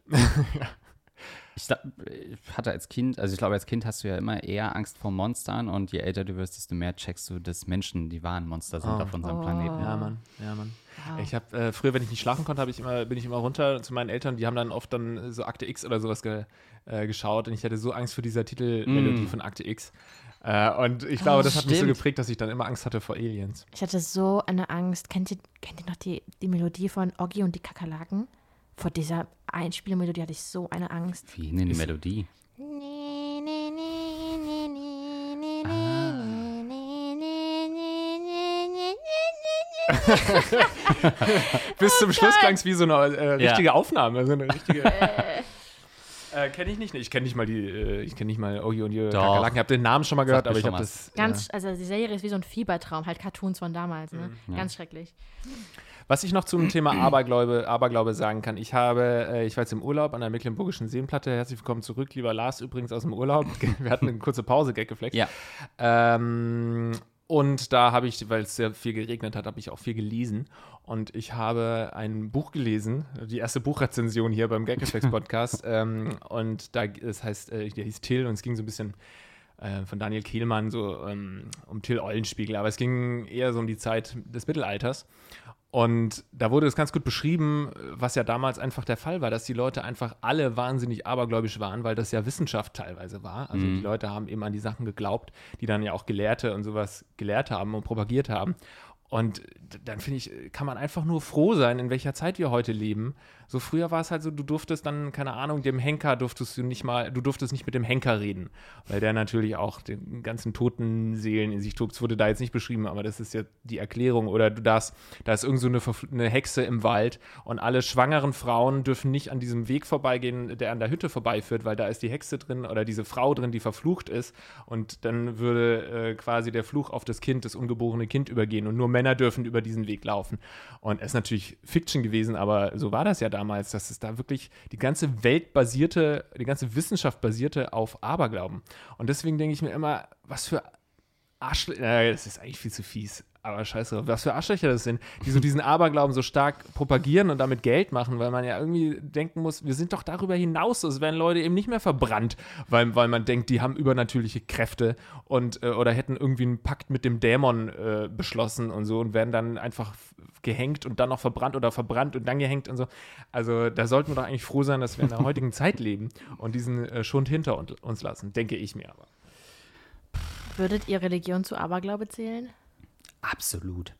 Ich glaub, ich hatte als Kind, also ich glaube, als Kind hast du ja immer eher Angst vor Monstern und je älter du wirst, desto mehr checkst du, dass Menschen die wahren Monster sind oh. auf unserem oh. Planeten. Ja, Mann. Ja, Mann. Ja. Ich habe äh, früher, wenn ich nicht schlafen konnte, hab ich immer, bin ich immer runter zu meinen Eltern. Die haben dann oft dann so Akte X oder sowas ge, äh, geschaut und ich hatte so Angst vor dieser Titelmelodie mm. von Akte X. Äh, und ich glaube, oh, das, das hat stimmt. mich so geprägt, dass ich dann immer Angst hatte vor Aliens. Ich hatte so eine Angst. Kennt ihr, kennt ihr noch die, die Melodie von Oggy und die Kakerlaken? Vor dieser Einspielmelodie hatte ich so eine Angst. Wie eine ist Melodie? Nee, nee, nee, nee, nee, nee, ah. Bis oh zum Gott. Schluss klang es wie so eine äh, richtige ja. Aufnahme. So eine richtige äh, kenne ich nicht. Ich kenne nicht mal die, äh, ich kenne nicht mal Oggy und die Kakerlaken. Ich habe den Namen schon mal gehört, aber ich habe das. Ganz, ja. Also die Serie ist wie so ein Fiebertraum, halt Cartoons von damals. Ne? Mhm. Ja. Ganz schrecklich. Was ich noch zum Thema Aberglaube, Aberglaube sagen kann, ich habe, äh, ich war jetzt im Urlaub an der Mecklenburgischen Seenplatte. Herzlich willkommen zurück, lieber Lars, übrigens aus dem Urlaub. Wir hatten eine kurze Pause, Gagreflex. Ja. Ähm, und da habe ich, weil es sehr viel geregnet hat, habe ich auch viel gelesen. Und ich habe ein Buch gelesen, die erste Buchrezension hier beim Geek-Reflex-Podcast. ähm, und da, es heißt, äh, der hieß Till und es ging so ein bisschen von Daniel Kehlmann, so ähm, um Till Eulenspiegel, aber es ging eher so um die Zeit des Mittelalters. Und da wurde es ganz gut beschrieben, was ja damals einfach der Fall war, dass die Leute einfach alle wahnsinnig abergläubisch waren, weil das ja Wissenschaft teilweise war. Also mhm. die Leute haben eben an die Sachen geglaubt, die dann ja auch Gelehrte und sowas gelehrt haben und propagiert haben. Und dann, finde ich, kann man einfach nur froh sein, in welcher Zeit wir heute leben. So früher war es halt so, du durftest dann, keine Ahnung, dem Henker durftest du nicht mal, du durftest nicht mit dem Henker reden, weil der natürlich auch den ganzen toten Seelen in sich trug. Das wurde da jetzt nicht beschrieben, aber das ist ja die Erklärung. Oder du darfst, da ist irgend so eine, eine Hexe im Wald und alle schwangeren Frauen dürfen nicht an diesem Weg vorbeigehen, der an der Hütte vorbeiführt, weil da ist die Hexe drin oder diese Frau drin, die verflucht ist. Und dann würde äh, quasi der Fluch auf das Kind, das ungeborene Kind übergehen und nur Männer dürfen über diesen Weg laufen. Und es ist natürlich Fiction gewesen, aber so war das ja damals, dass es da wirklich die ganze Welt basierte, die ganze Wissenschaft basierte auf Aberglauben. Und deswegen denke ich mir immer, was für Arschlöcher, äh, das ist eigentlich viel zu fies, aber scheiße, was für Arschlöcher das sind, die so diesen Aberglauben so stark propagieren und damit Geld machen, weil man ja irgendwie denken muss, wir sind doch darüber hinaus, es werden Leute eben nicht mehr verbrannt, weil, weil man denkt, die haben übernatürliche Kräfte und äh, oder hätten irgendwie einen Pakt mit dem Dämon äh, beschlossen und so und werden dann einfach gehängt und dann noch verbrannt oder verbrannt und dann gehängt und so. Also da sollten wir doch eigentlich froh sein, dass wir in der heutigen Zeit leben und diesen äh, Schund hinter uns lassen, denke ich mir aber. Würdet ihr Religion zu Aberglaube zählen? Absolut.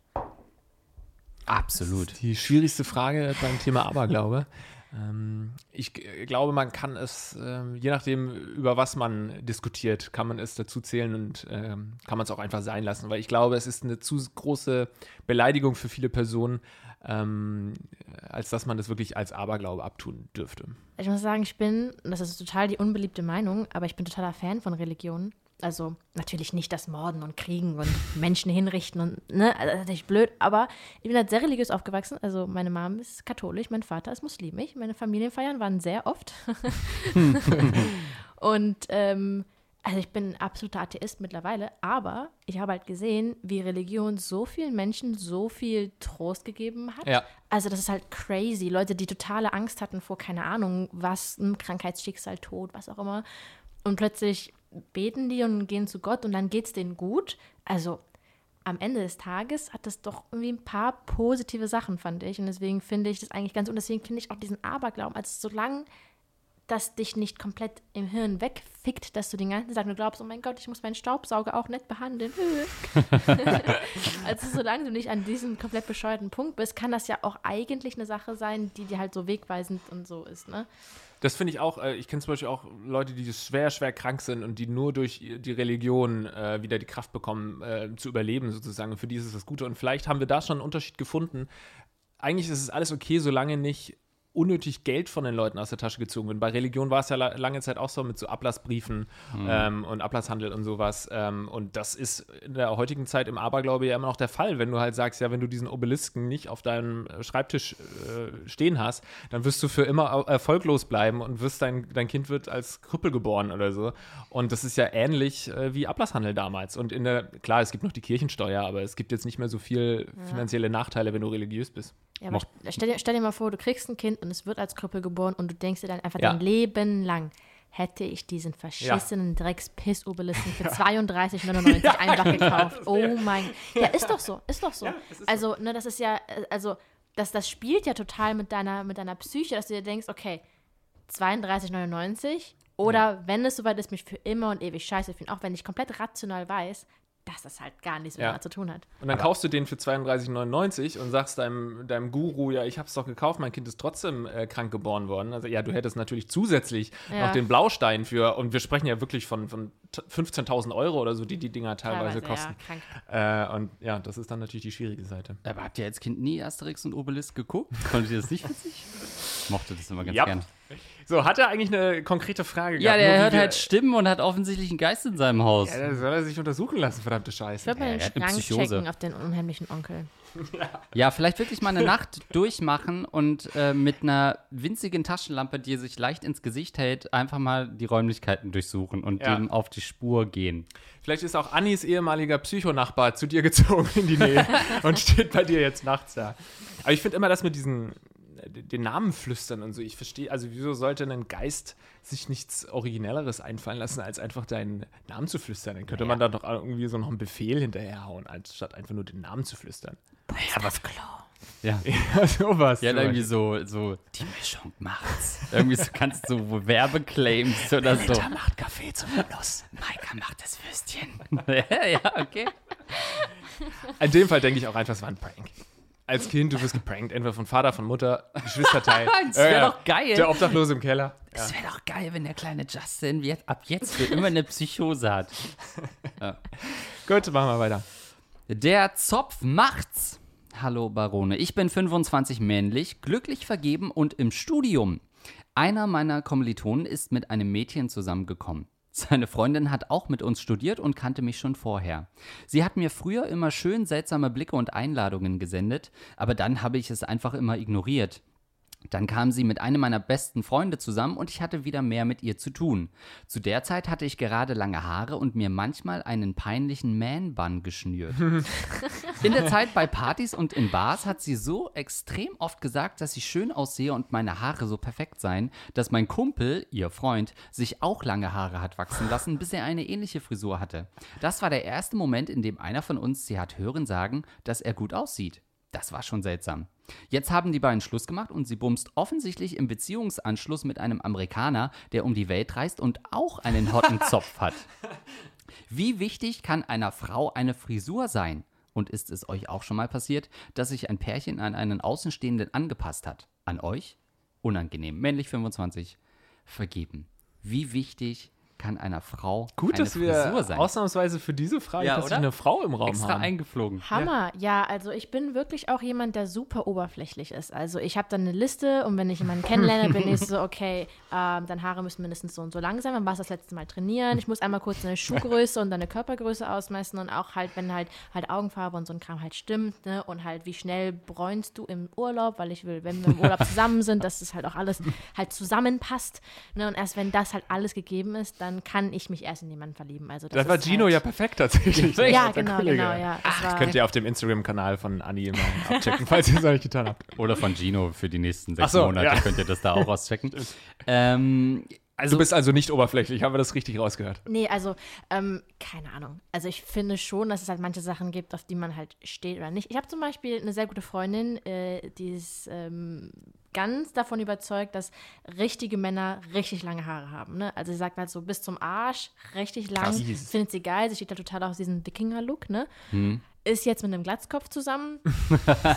Absolut. Das ist die schwierigste Frage beim Thema Aberglaube. ähm, ich g- glaube, man kann es, ähm, je nachdem, über was man diskutiert, kann man es dazu zählen und ähm, kann man es auch einfach sein lassen. Weil ich glaube, es ist eine zu große Beleidigung für viele Personen, ähm, als dass man das wirklich als Aberglaube abtun dürfte. Ich muss sagen, ich bin, das ist total die unbeliebte Meinung, aber ich bin totaler Fan von Religionen. Also natürlich nicht das Morden und Kriegen und Menschen hinrichten und, ne, also das ist natürlich blöd, aber ich bin halt sehr religiös aufgewachsen, also meine Mom ist katholisch, mein Vater ist muslimisch, meine Familienfeiern waren sehr oft und ähm, also ich bin ein absoluter Atheist mittlerweile, aber ich habe halt gesehen, wie Religion so vielen Menschen so viel Trost gegeben hat. Ja. Also das ist halt crazy, Leute, die totale Angst hatten vor, keine Ahnung, was, ein Krankheitsschicksal, Tod, was auch immer und plötzlich beten die und gehen zu Gott und dann geht's denen gut. Also am Ende des Tages hat das doch irgendwie ein paar positive Sachen, fand ich. Und deswegen finde ich das eigentlich ganz, und deswegen finde ich auch diesen Aberglauben, also solange das dich nicht komplett im Hirn wegfickt, dass du den ganzen Tag nur glaubst, oh mein Gott, ich muss meinen Staubsauger auch nett behandeln. Also solange du nicht an diesem komplett bescheuerten Punkt bist, kann das ja auch eigentlich eine Sache sein, die dir halt so wegweisend und so ist, ne? Das finde ich auch, ich kenne zum Beispiel auch Leute, die schwer, schwer krank sind und die nur durch die Religion äh, wieder die Kraft bekommen, äh, zu überleben sozusagen. Und für die ist es das Gute. Und vielleicht haben wir da schon einen Unterschied gefunden. Eigentlich ist es alles okay, solange nicht unnötig Geld von den Leuten aus der Tasche gezogen wird. Bei Religion war es ja la- lange Zeit auch so mit so Ablassbriefen mhm. ähm, und Ablasshandel und sowas. Ähm, und das ist in der heutigen Zeit im Aberglaube ja immer noch der Fall. Wenn du halt sagst, ja, wenn du diesen Obelisken nicht auf deinem Schreibtisch äh, stehen hast, dann wirst du für immer erfolglos bleiben und wirst dein, dein Kind wird als Krüppel geboren oder so. Und das ist ja ähnlich äh, wie Ablasshandel damals. Und in der, klar, es gibt noch die Kirchensteuer, aber es gibt jetzt nicht mehr so viel finanzielle Nachteile, wenn du religiös bist. Ja, aber stell dir, stell dir mal vor, du kriegst ein Kind und es wird als Krüppel geboren und du denkst dir dann einfach ja. dein Leben lang, hätte ich diesen verschissenen ja. Drecks-Piss-Obelisten für ja. zweiunddreißig neunundneunzig ja, einfach gekauft. Oh ja. mein Gott. Ja, ist doch so, ist doch so. Ja, ist also, so. Ne, das ist ja, also, das, das spielt ja total mit deiner, mit deiner Psyche, dass du dir denkst, okay, zweiunddreißig neunundneunzig oder ja. wenn es soweit ist, mich für immer und ewig scheiße finden, auch wenn ich komplett rational weiß, dass das halt gar nichts mit ja. zu tun hat. Und dann aber kaufst du den für zweiunddreißig neunundneunzig und sagst deinem, deinem Guru, ja, ich hab's doch gekauft, mein Kind ist trotzdem äh, krank geboren worden. Also ja, du hättest natürlich zusätzlich ja. noch den Blaustein für, und wir sprechen ja wirklich von, von fünfzehntausend Euro oder so, die die Dinger teilweise, teilweise kosten. Ja, äh, und ja, das ist dann natürlich die schwierige Seite. Aber habt ihr als Kind nie Asterix und Obelisk geguckt? Konntet ihr das nicht witzig? Ich mochte das immer ganz ja. gerne. So, hat er eigentlich eine konkrete Frage gehabt? Ja, der nur hört halt Stimmen und hat offensichtlich einen Geist in seinem Haus. Ja, dann soll er sich untersuchen lassen, verdammte Scheiße. Ich würde mal den Schrank checken auf den unheimlichen Onkel. Ja, ja, vielleicht wirklich mal eine Nacht durchmachen und äh, mit einer winzigen Taschenlampe, die sich leicht ins Gesicht hält, einfach mal die Räumlichkeiten durchsuchen und ja. dem auf die Spur gehen. Vielleicht ist auch Annis ehemaliger Psychonachbar zu dir gezogen in die Nähe und steht bei dir jetzt nachts da. Aber ich finde immer, dass mit diesen den Namen flüstern und so. Ich verstehe, also wieso sollte ein Geist sich nichts Originelleres einfallen lassen, als einfach deinen Namen zu flüstern? Dann könnte ja. man da doch irgendwie so noch einen Befehl hinterherhauen, anstatt einfach nur den Namen zu flüstern. Ja, was klar. Ja, ja sowas. Ja, irgendwie so, so, die Mischung macht's. Irgendwie so kannst du so Werbeclaims oder so. Mika macht Kaffee zum Genuss. Maika macht das Würstchen. ja, ja, okay. In dem Fall denke ich auch einfach, es war ein Prank. Als Kind, du wirst geprankt, entweder von Vater, von Mutter, Geschwisterteil. Das wäre äh, doch geil. Der Obdachlose im Keller. Das wäre ja. doch geil, wenn der kleine Justin jetzt, ab jetzt immer eine Psychose hat. ja. Gut, machen wir weiter. Der Zopf macht's. Hallo Barone, ich bin fünfundzwanzig männlich, glücklich vergeben und im Studium. Einer meiner Kommilitonen ist mit einem Mädchen zusammengekommen. Seine Freundin hat auch mit uns studiert und kannte mich schon vorher. Sie hat mir früher immer schön seltsame Blicke und Einladungen gesendet, aber dann habe ich es einfach immer ignoriert. Dann kam sie mit einem meiner besten Freunde zusammen und ich hatte wieder mehr mit ihr zu tun. Zu der Zeit hatte ich gerade lange Haare und mir manchmal einen peinlichen Man-Bun geschnürt. In der Zeit bei Partys und in Bars hat sie so extrem oft gesagt, dass ich schön aussehe und meine Haare so perfekt seien, dass mein Kumpel, ihr Freund, sich auch lange Haare hat wachsen lassen, bis er eine ähnliche Frisur hatte. Das war der erste Moment, in dem einer von uns sie hat hören sagen, dass er gut aussieht. Das war schon seltsam. Jetzt haben die beiden Schluss gemacht und sie bumst offensichtlich im Beziehungsanschluss mit einem Amerikaner, der um die Welt reist und auch einen hotten Zopf hat. Wie wichtig kann einer Frau eine Frisur sein? Und ist es euch auch schon mal passiert, dass sich ein Pärchen an einen Außenstehenden angepasst hat? An euch? Unangenehm. Männlich fünfundzwanzig. Vergeben. Wie wichtig kann einer Frau Gut, eine Frisur sein? Gut, dass wir ausnahmsweise für diese Frage ja, dass wir eine Frau im Raum Extra haben. Extra eingeflogen. Hammer. Ja. ja, also ich bin wirklich auch jemand, der super oberflächlich ist. Also ich habe dann eine Liste und wenn ich jemanden kennenlerne, bin ich so, okay, ähm, dann Haare müssen mindestens so und so lang sein. Wann warst du das letzte Mal trainieren? Ich muss einmal kurz eine Schuhgröße und dann eine Körpergröße ausmessen und auch halt, wenn halt, halt Augenfarbe und so ein Kram halt stimmt, ne? Und halt, wie schnell bräunst du im Urlaub, weil ich will, wenn wir im Urlaub zusammen sind, dass das halt auch alles halt zusammenpasst, ne? Und erst wenn das halt alles gegeben ist, dann dann kann ich mich erst in jemanden verlieben. Also das, das war Gino halt ja perfekt tatsächlich. Ja, genau, Kollege. genau. Ja. Ach, das könnt ihr auf dem Instagram-Kanal von Anni mal abchecken, falls ihr es noch nicht getan habt. Oder von Gino für die nächsten sechs so, Monate ja. könnt ihr das da auch auschecken. ähm, also, du bist also nicht oberflächlich, haben wir das richtig rausgehört? Nee, also, ähm, keine Ahnung. Also ich finde schon, dass es halt manche Sachen gibt, auf die man halt steht oder nicht. Ich habe zum Beispiel eine sehr gute Freundin, äh, die ist ähm, ganz davon überzeugt, dass richtige Männer richtig lange Haare haben. Ne? Also sie sagt halt so, bis zum Arsch, richtig lang, Krass. Findet sie geil, sie steht da total auf diesen Wikinger-Look, ne? Hm. Ist jetzt mit einem Glatzkopf zusammen.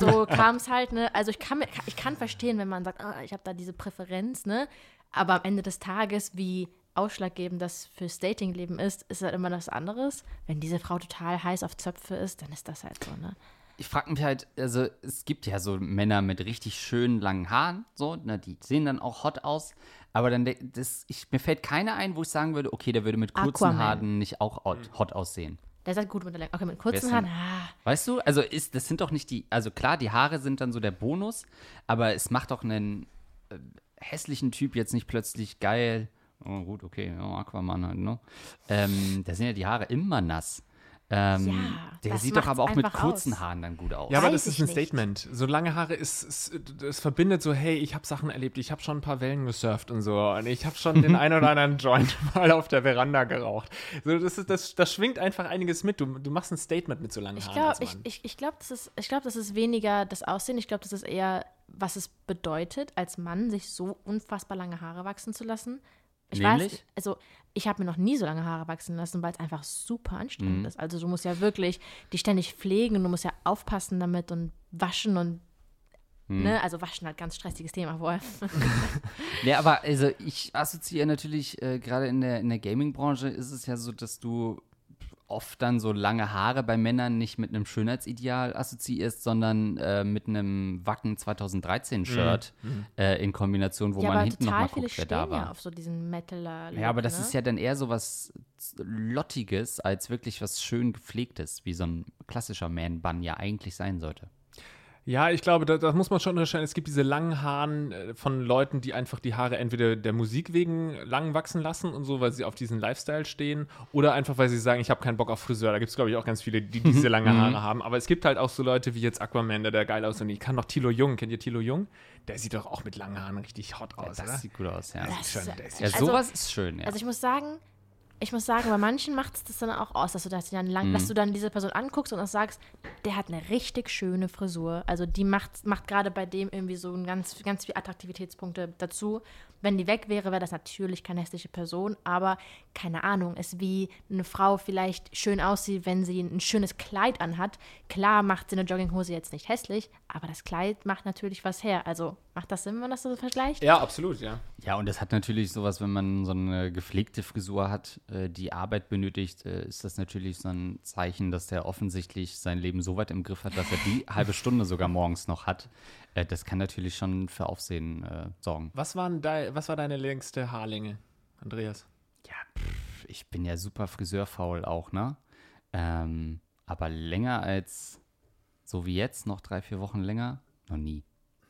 So kam es halt, ne? Also ich kann, ich kann verstehen, wenn man sagt, oh, ich habe da diese Präferenz, ne? Aber am Ende des Tages, wie ausschlaggebend das fürs Datingleben ist, ist halt immer was anderes. Wenn diese Frau total heiß auf Zöpfe ist, dann ist das halt so, ne? Ich frage mich halt, also es gibt ja so Männer mit richtig schönen langen Haaren, so, na, die sehen dann auch hot aus, aber dann, das, ich, mir fällt keiner ein, wo ich sagen würde, okay, der würde mit kurzen Aquaman. Haaren nicht auch hot aussehen. Der sagt gut mit der Länge. Okay, mit kurzen Haaren. Ah. Weißt du, also ist, das sind doch nicht die, also klar, die Haare sind dann so der Bonus, aber es macht doch einen äh, hässlichen Typ jetzt nicht plötzlich geil. Oh gut, okay, oh, Aquaman halt, ne? Ähm, da sind ja die Haare immer nass. Ähm, ja, der sieht doch aber auch mit kurzen aus. Haaren dann gut aus. Ja, aber Weiß das ist ein Statement. Nicht. So lange Haare, ist, ist, das verbindet so, hey, ich habe Sachen erlebt, ich habe schon ein paar Wellen gesurft und so. Und ich habe schon den einen oder anderen Joint mal auf der Veranda geraucht. So, das, ist, das, das schwingt einfach einiges mit. Du, du machst ein Statement mit so langen ich Haaren. Glaub, als Mann. Ich, ich, ich glaube, das ist, ich glaub, das ist weniger das Aussehen. Ich glaube, das ist eher, was es bedeutet, als Mann sich so unfassbar lange Haare wachsen zu lassen. Ich Nämlich? weiß, also ich habe mir noch nie so lange Haare wachsen lassen, weil es einfach super anstrengend mhm. ist. Also du musst ja wirklich die ständig pflegen und du musst ja aufpassen damit und waschen und, mhm. ne, also waschen halt ganz stressiges Thema vorher. Ja, aber also ich assoziiere natürlich, äh, gerade in der, in der Gaming-Branche ist es ja so, dass du oft dann so lange Haare bei Männern nicht mit einem Schönheitsideal assoziierst, sondern äh, mit einem Wacken zwanzig dreizehn Shirt mhm. äh, in Kombination, wo ja, man hinten nochmal guckt, wer da war. Ja, auf so diesen Metaler. Ja, aber das ne? ist ja dann eher so was Lottiges als wirklich was schön Gepflegtes, wie so ein klassischer Man-Bun ja eigentlich sein sollte. Ja, ich glaube, das, das muss man schon unterscheiden. Es gibt diese langen Haaren von Leuten, die einfach die Haare entweder der Musik wegen lang wachsen lassen und so, weil sie auf diesen Lifestyle stehen oder einfach, weil sie sagen, ich habe keinen Bock auf Friseur. Da gibt es, glaube ich, auch ganz viele, die diese lange Haare haben. Aber es gibt halt auch so Leute wie jetzt Aquaman, der, der geil aussieht. Und ich kann noch Tilo Jung, kennt ihr Tilo Jung? Der sieht doch auch mit langen Haaren richtig hot aus, ja, das oder? Sieht gut aus, ja. Das das schön, ist, ja, sowas also, ist schön, ja. Also ich muss sagen, ich muss sagen, bei manchen macht es das dann auch aus, dass du, das dann lang, mhm. dass du dann diese Person anguckst und auch sagst, der hat eine richtig schöne Frisur. Also die macht, macht gerade bei dem irgendwie so ganz, ganz viele Attraktivitätspunkte dazu. Wenn die weg wäre, wäre das natürlich keine hässliche Person, aber keine Ahnung, ist wie eine Frau vielleicht schön aussieht, wenn sie ein schönes Kleid anhat. Klar macht sie eine Jogginghose jetzt nicht hässlich, aber das Kleid macht natürlich was her. Also macht das Sinn, wenn man das so vergleicht? Ja, absolut, ja. Ja, und das hat natürlich sowas, wenn man so eine gepflegte Frisur hat, die Arbeit benötigt, ist das natürlich so ein Zeichen, dass der offensichtlich sein Leben so weit im Griff hat, dass er die halbe Stunde sogar morgens noch hat. Das kann natürlich schon für Aufsehen äh, sorgen. Was, waren de- was war deine längste Haarlänge, Andreas? Ja, pff, ich bin ja super friseurfaul auch, ne? Ähm, aber länger als, so wie jetzt, noch drei, vier Wochen länger, noch nie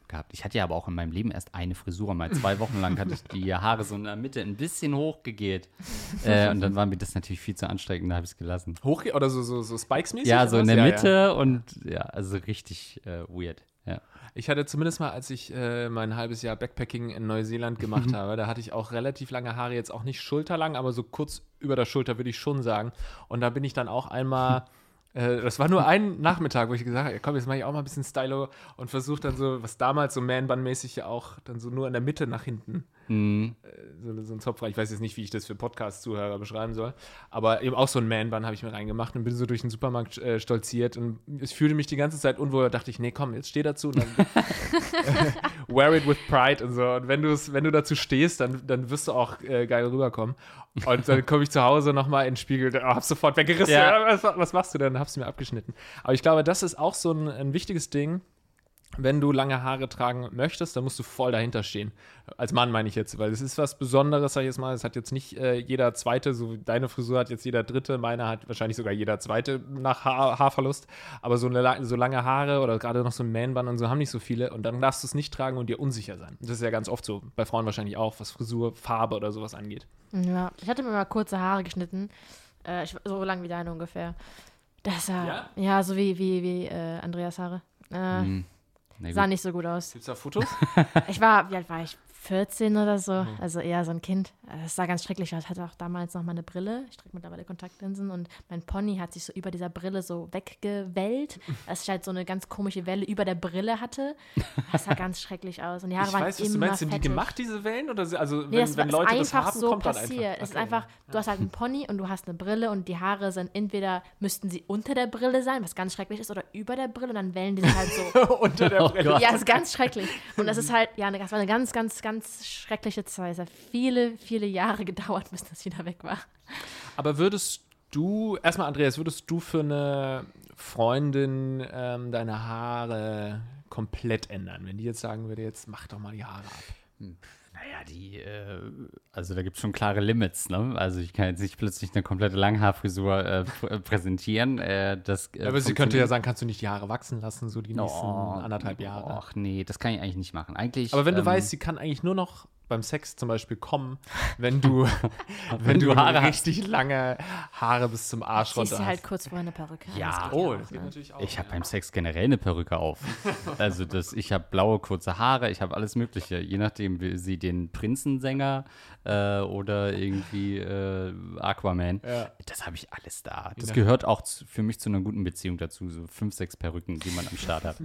gehabt. Ich hatte ja aber auch in meinem Leben erst eine Frisur. Mal zwei Wochen lang hatte ich die Haare so in der Mitte ein bisschen hochgegeht. Äh, und dann war mir das natürlich viel zu anstrengend, da habe ich es gelassen. Hoch oder so, so, so Spikes-mäßig? Ja, so in der ja, Mitte ja. Und ja, also richtig äh, weird. Ja. Ich hatte zumindest mal, als ich äh, mein halbes Jahr Backpacking in Neuseeland gemacht habe, da hatte ich auch relativ lange Haare, jetzt auch nicht schulterlang, aber so kurz über der Schulter würde ich schon sagen. Und da bin ich dann auch einmal, äh, das war nur ein Nachmittag, wo ich gesagt habe, komm, jetzt mache ich auch mal ein bisschen Stylo und versuche dann so, was damals so Man-Bun-mäßig ja auch, dann so nur in der Mitte nach hinten. Mhm. So, so ein Zopf, ich weiß jetzt nicht, wie ich das für Podcast-Zuhörer beschreiben soll, aber eben auch so ein Man-Bun habe ich mir reingemacht und bin so durch den Supermarkt äh, stolziert und ich fühlte mich die ganze Zeit unwohl und dachte ich, nee, komm, jetzt steh dazu und dann äh, wear it with pride und so und wenn, wenn du dazu stehst, dann, dann wirst du auch äh, geil rüberkommen und dann komme ich zu Hause nochmal in den Spiegel, oh, hab's sofort weggerissen, ja. was, was machst du denn? Hab's mir abgeschnitten. Aber ich glaube, das ist auch so ein, ein wichtiges Ding. Wenn du lange Haare tragen möchtest, dann musst du voll dahinter stehen. Als Mann meine ich jetzt, weil es ist was Besonderes, sag ich jetzt mal. Es hat jetzt nicht äh, jeder Zweite, so deine Frisur hat jetzt jeder Dritte, meine hat wahrscheinlich sogar jeder Zweite nach ha- Haarverlust. Aber so, eine, so lange Haare oder gerade noch so ein Man-Bun und so haben nicht so viele. Und dann darfst du es nicht tragen und dir unsicher sein. Das ist ja ganz oft so, bei Frauen wahrscheinlich auch, was Frisur, Farbe oder sowas angeht. Ja, ich hatte mir mal kurze Haare geschnitten, äh, ich, so lang wie deine ungefähr. Das, äh, ja? ja, so wie, wie, wie äh, Andreas Haare. Äh, mhm. Nee, sah gut. nicht so gut aus. Gibt's da Fotos? Ich war, wie alt war ich? vierzehn oder so. Mhm. Also eher so ein Kind. Das sah ganz schrecklich aus. Ich hatte auch damals noch mal eine Brille. Ich trage mittlerweile Kontaktlinsen und mein Pony hat sich so über dieser Brille so weggewellt, dass ich halt so eine ganz komische Welle über der Brille hatte. Das sah ganz schrecklich aus. Und die Haare ich waren weiß, was immer du meinst. Sind die gemacht, diese Wellen? Oder also, wenn, nee, das, wenn Leute das haben, so kommt dann einfach. Okay. Es ist einfach, du hast halt einen Pony und du hast eine Brille und die Haare sind entweder, müssten sie unter der Brille sein, was ganz schrecklich ist, oder über der Brille und dann wellen die sich halt so. Unter der Brille. Oh ja, ist ganz schrecklich. Und das ist halt, ja, das war eine ganz, ganz, ganz ganz schreckliche Zeit. Es hat viele, viele Jahre gedauert, bis das wieder weg war. Aber würdest du, erstmal Andreas, würdest du für eine Freundin ähm, deine Haare komplett ändern? Wenn die jetzt sagen würde, jetzt mach doch mal die Haare ab. Hm. Naja, die, äh, also da gibt es schon klare Limits, ne? Also ich kann jetzt nicht plötzlich eine komplette Langhaarfrisur äh, pr- präsentieren. Äh, das, äh, Aber sie könnte ja sagen, kannst du nicht die Haare wachsen lassen, so die nächsten oh, anderthalb Jahre. Ach nee, das kann ich eigentlich nicht machen. Eigentlich. Aber wenn du ähm, weißt, sie kann eigentlich nur noch beim Sex zum Beispiel kommen, wenn du, wenn, wenn du Haare richtig hast. Lange Haare bis zum Arsch runter hast. Du ziehst halt kurz vorher eine Perücke. Ja, oh, das geht natürlich auch. Ich habe beim Sex generell eine Perücke auf. Also das, ich habe blaue, kurze Haare, ich habe alles Mögliche. Je nachdem, wie sie den Prinzensänger äh, oder irgendwie äh, Aquaman, ja. Das habe ich alles da. Das gehört auch zu, für mich zu einer guten Beziehung dazu. So fünf, sechs Perücken, die man am Start hat.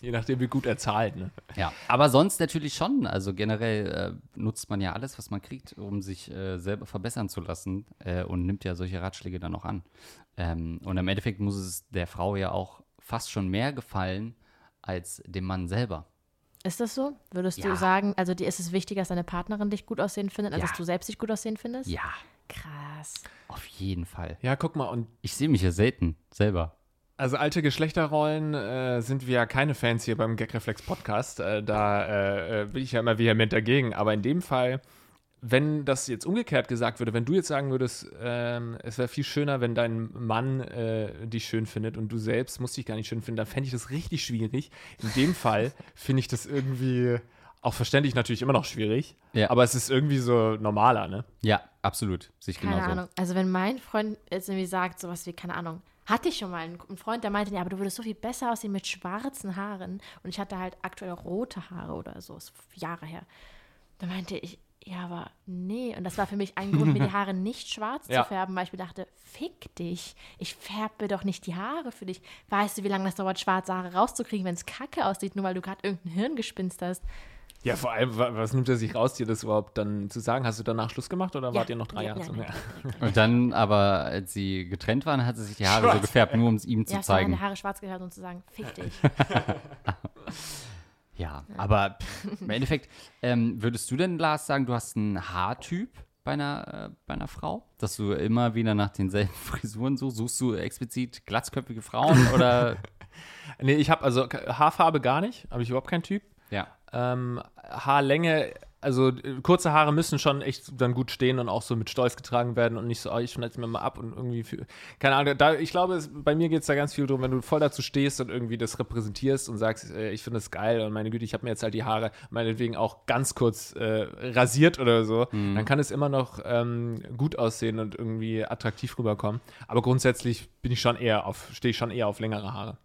Je nachdem, wie gut er zahlt. Ne? Ja, aber sonst natürlich schon. Also generell äh, nutzt man ja alles, was man kriegt, um sich äh, selber verbessern zu lassen äh, und nimmt ja solche Ratschläge dann auch an. Ähm, und im Endeffekt muss es der Frau ja auch fast schon mehr gefallen als dem Mann selber. Ist das so? Würdest ja. du sagen, also dir ist es wichtiger, dass deine Partnerin dich gut aussehen findet, als ja. dass du selbst dich gut aussehen findest? Ja. Krass. Auf jeden Fall. Ja, guck mal. Und ich sehe mich ja selten selber. Also alte Geschlechterrollen äh, sind wir ja keine Fans hier beim Gag-Reflex-Podcast. Äh, da äh, bin ich ja immer vehement dagegen. Aber in dem Fall, wenn das jetzt umgekehrt gesagt würde, wenn du jetzt sagen würdest, äh, es wäre viel schöner, wenn dein Mann äh, dich schön findet und du selbst musst dich gar nicht schön finden, dann fände ich das richtig schwierig. In dem Fall finde ich das irgendwie auch verständlich natürlich immer noch schwierig. Ja. Aber es ist irgendwie so normaler, ne? Ja, absolut. Sich keine genauso. Ahnung. Also wenn mein Freund jetzt irgendwie sagt, sowas wie, keine Ahnung, hatte ich schon mal einen Freund, der meinte, ja, aber du würdest so viel besser aussehen mit schwarzen Haaren. Und ich hatte halt aktuell rote Haare oder so, ist Jahre her. Da meinte ich, ja, aber nee. Und das war für mich ein Grund, mir die Haare nicht schwarz ja. zu färben, weil ich mir dachte, fick dich, ich färbe doch nicht die Haare für dich. Weißt du, wie lange das dauert, schwarze Haare rauszukriegen, wenn es kacke aussieht, nur weil du gerade irgendein Hirngespinst hast? Ja, vor allem, was nimmt er sich raus, dir das überhaupt dann zu sagen? Hast du danach Schluss gemacht oder ja, wart ihr noch drei ja, Jahre? Ja, nein, nein, nein. Und dann aber, als sie getrennt waren, hat sie sich die Haare schwarz. so gefärbt, nur um es ihm ja, zu zeigen. Ja, meine Haare schwarz gefärbt, um zu sagen, fick dich. Ja, aber pff, im Endeffekt, ähm, würdest du denn, Lars, sagen, du hast einen Haartyp bei einer, äh, bei einer Frau? Dass du immer wieder nach denselben Frisuren suchst? Suchst du explizit glatzköpfige Frauen oder? Nee, ich habe also Haarfarbe gar nicht, habe ich überhaupt keinen Typ. Ja. Ähm, Haarlänge, also kurze Haare müssen schon echt dann gut stehen und auch so mit Stolz getragen werden und nicht so, oh, ich schneide es mir mal ab und irgendwie, für, keine Ahnung, da, ich glaube, es, bei mir geht es da ganz viel drum, wenn du voll dazu stehst und irgendwie das repräsentierst und sagst, äh, ich finde das geil und meine Güte, ich habe mir jetzt halt die Haare meinetwegen auch ganz kurz äh, rasiert oder so, mhm. dann kann es immer noch ähm, gut aussehen und irgendwie attraktiv rüberkommen, aber grundsätzlich bin ich schon eher auf, stehe ich schon eher auf längere Haare.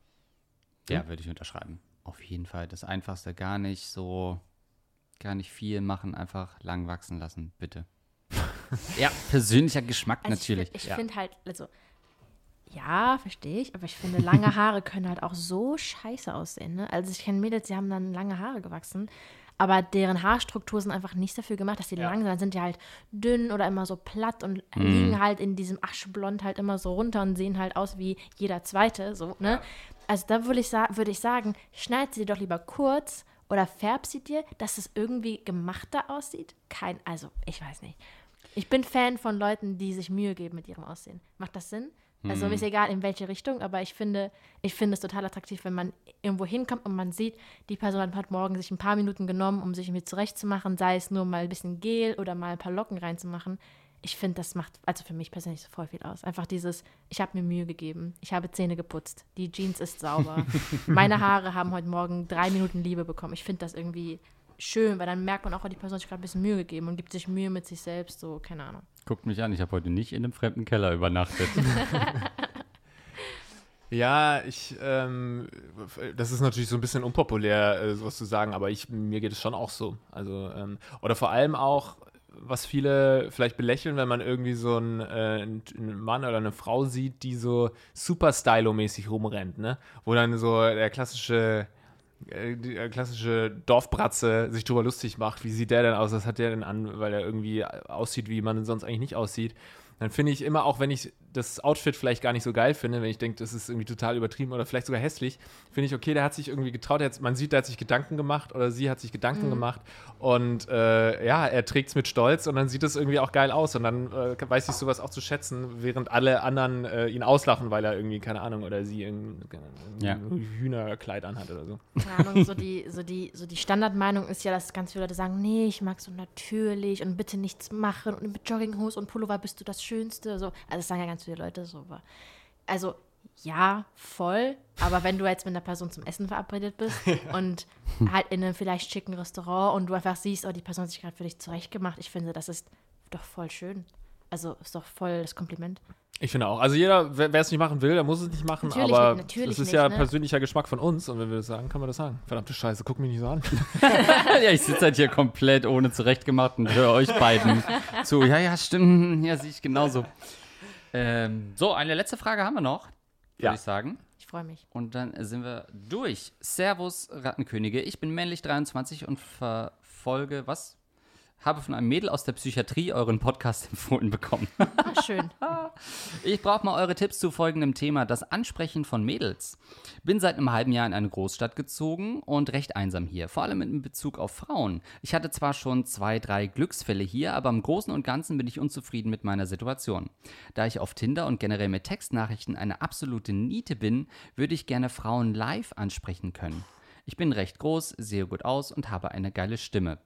Ja, ja würde ich unterschreiben. Auf jeden Fall das Einfachste, gar nicht so, gar nicht viel machen, einfach lang wachsen lassen, bitte. Ja, persönlicher Geschmack also natürlich. Ich, ich ja. finde halt, also, ja, verstehe ich, aber ich finde, lange Haare können halt auch so scheiße aussehen, ne? Also ich kenne Mädels, die haben dann lange Haare gewachsen, aber deren Haarstruktur sind einfach nicht dafür gemacht, dass die ja. lang sind, dann sind die halt dünn oder immer so platt und mm. liegen halt in diesem Aschblond halt immer so runter und sehen halt aus wie jeder Zweite, so, ne? Ja. Also da würde ich, sa- würd ich sagen, schneid sie dir doch lieber kurz oder färb sie dir, dass es irgendwie gemachter aussieht. Kein, also ich weiß nicht. Ich bin Fan von Leuten, die sich Mühe geben mit ihrem Aussehen. Macht das Sinn? Hm. Also mir ist egal, in welche Richtung, aber ich finde, ich finde es total attraktiv, wenn man irgendwo hinkommt und man sieht, die Person hat morgen sich ein paar Minuten genommen, um sich irgendwie zurechtzumachen, sei es nur mal ein bisschen Gel oder mal ein paar Locken reinzumachen. Ich finde, das macht, also für mich persönlich so voll viel aus. Einfach dieses, ich habe mir Mühe gegeben, ich habe Zähne geputzt, die Jeans ist sauber, meine Haare haben heute Morgen drei Minuten Liebe bekommen. Ich finde das irgendwie schön, weil dann merkt man auch, die Person hat sich gerade ein bisschen Mühe gegeben und gibt sich Mühe mit sich selbst, so, keine Ahnung. Guckt mich an, ich habe heute nicht in einem fremden Keller übernachtet. Ja, ich, ähm, das ist natürlich so ein bisschen unpopulär, äh, sowas zu sagen, aber ich, mir geht es schon auch so. Also, ähm, oder vor allem auch, was viele vielleicht belächeln, wenn man irgendwie so einen, äh, einen Mann oder eine Frau sieht, die so super stylo-mäßig rumrennt, ne? Wo dann so der klassische, äh, der klassische Dorfbratze sich drüber lustig macht, wie sieht der denn aus, was hat der denn an, weil er irgendwie aussieht, wie man sonst eigentlich nicht aussieht. Dann finde ich immer, auch wenn ich das Outfit vielleicht gar nicht so geil finde, wenn ich denke, das ist irgendwie total übertrieben oder vielleicht sogar hässlich, finde ich, okay, der hat sich irgendwie getraut, hat, man sieht, der hat sich Gedanken gemacht oder sie hat sich Gedanken mhm. gemacht und äh, ja, er trägt es mit Stolz und dann sieht es irgendwie auch geil aus und dann äh, weiß ich sowas auch zu schätzen, während alle anderen äh, ihn auslachen, weil er irgendwie, keine Ahnung, oder sie ein ja. Hühnerkleid anhat oder so. Keine Ahnung, so die, so, die, so die Standardmeinung ist ja, dass ganz viele Leute sagen, nee, ich mag so natürlich und bitte nichts machen und mit Jogginghose und Pullover bist du das Schönste, so. Also das sagen ja ganz viele Leute so. Also ja, voll. Aber wenn du jetzt mit einer Person zum Essen verabredet bist ja. und halt in einem vielleicht schicken Restaurant und du einfach siehst, oh, die Person hat sich gerade für dich zurechtgemacht, ich finde, das ist doch voll schön. Also ist doch voll das Kompliment. Ich finde auch. Also jeder, wer es nicht machen will, der muss es nicht machen. Natürlich, aber nicht, das ist nicht, ja ne? persönlicher Geschmack von uns. Und wenn wir das sagen, kann man das sagen. Verdammte Scheiße, guck mich nicht so an. Ja, ich sitze halt hier komplett ohne zurechtgemacht und höre euch beiden zu. Ja, ja, stimmt. Ja, sehe ich genauso. Ähm, so, eine letzte Frage haben wir noch, würde ja. ich sagen. Ich freue mich. Und dann sind wir durch. Servus, Rattenkönige. Ich bin männlich dreiundzwanzig und verfolge was? Habe von einem Mädel aus der Psychiatrie euren Podcast empfohlen bekommen. Ah, schön. Ich brauche mal eure Tipps zu folgendem Thema, das Ansprechen von Mädels. Bin seit einem halben Jahr in eine Großstadt gezogen und recht einsam hier, vor allem in Bezug auf Frauen. Ich hatte zwar schon zwei, drei Glücksfälle hier, aber im Großen und Ganzen bin ich unzufrieden mit meiner Situation. Da ich auf Tinder und generell mit Textnachrichten eine absolute Niete bin, würde ich gerne Frauen live ansprechen können. Ich bin recht groß, sehe gut aus und habe eine geile Stimme.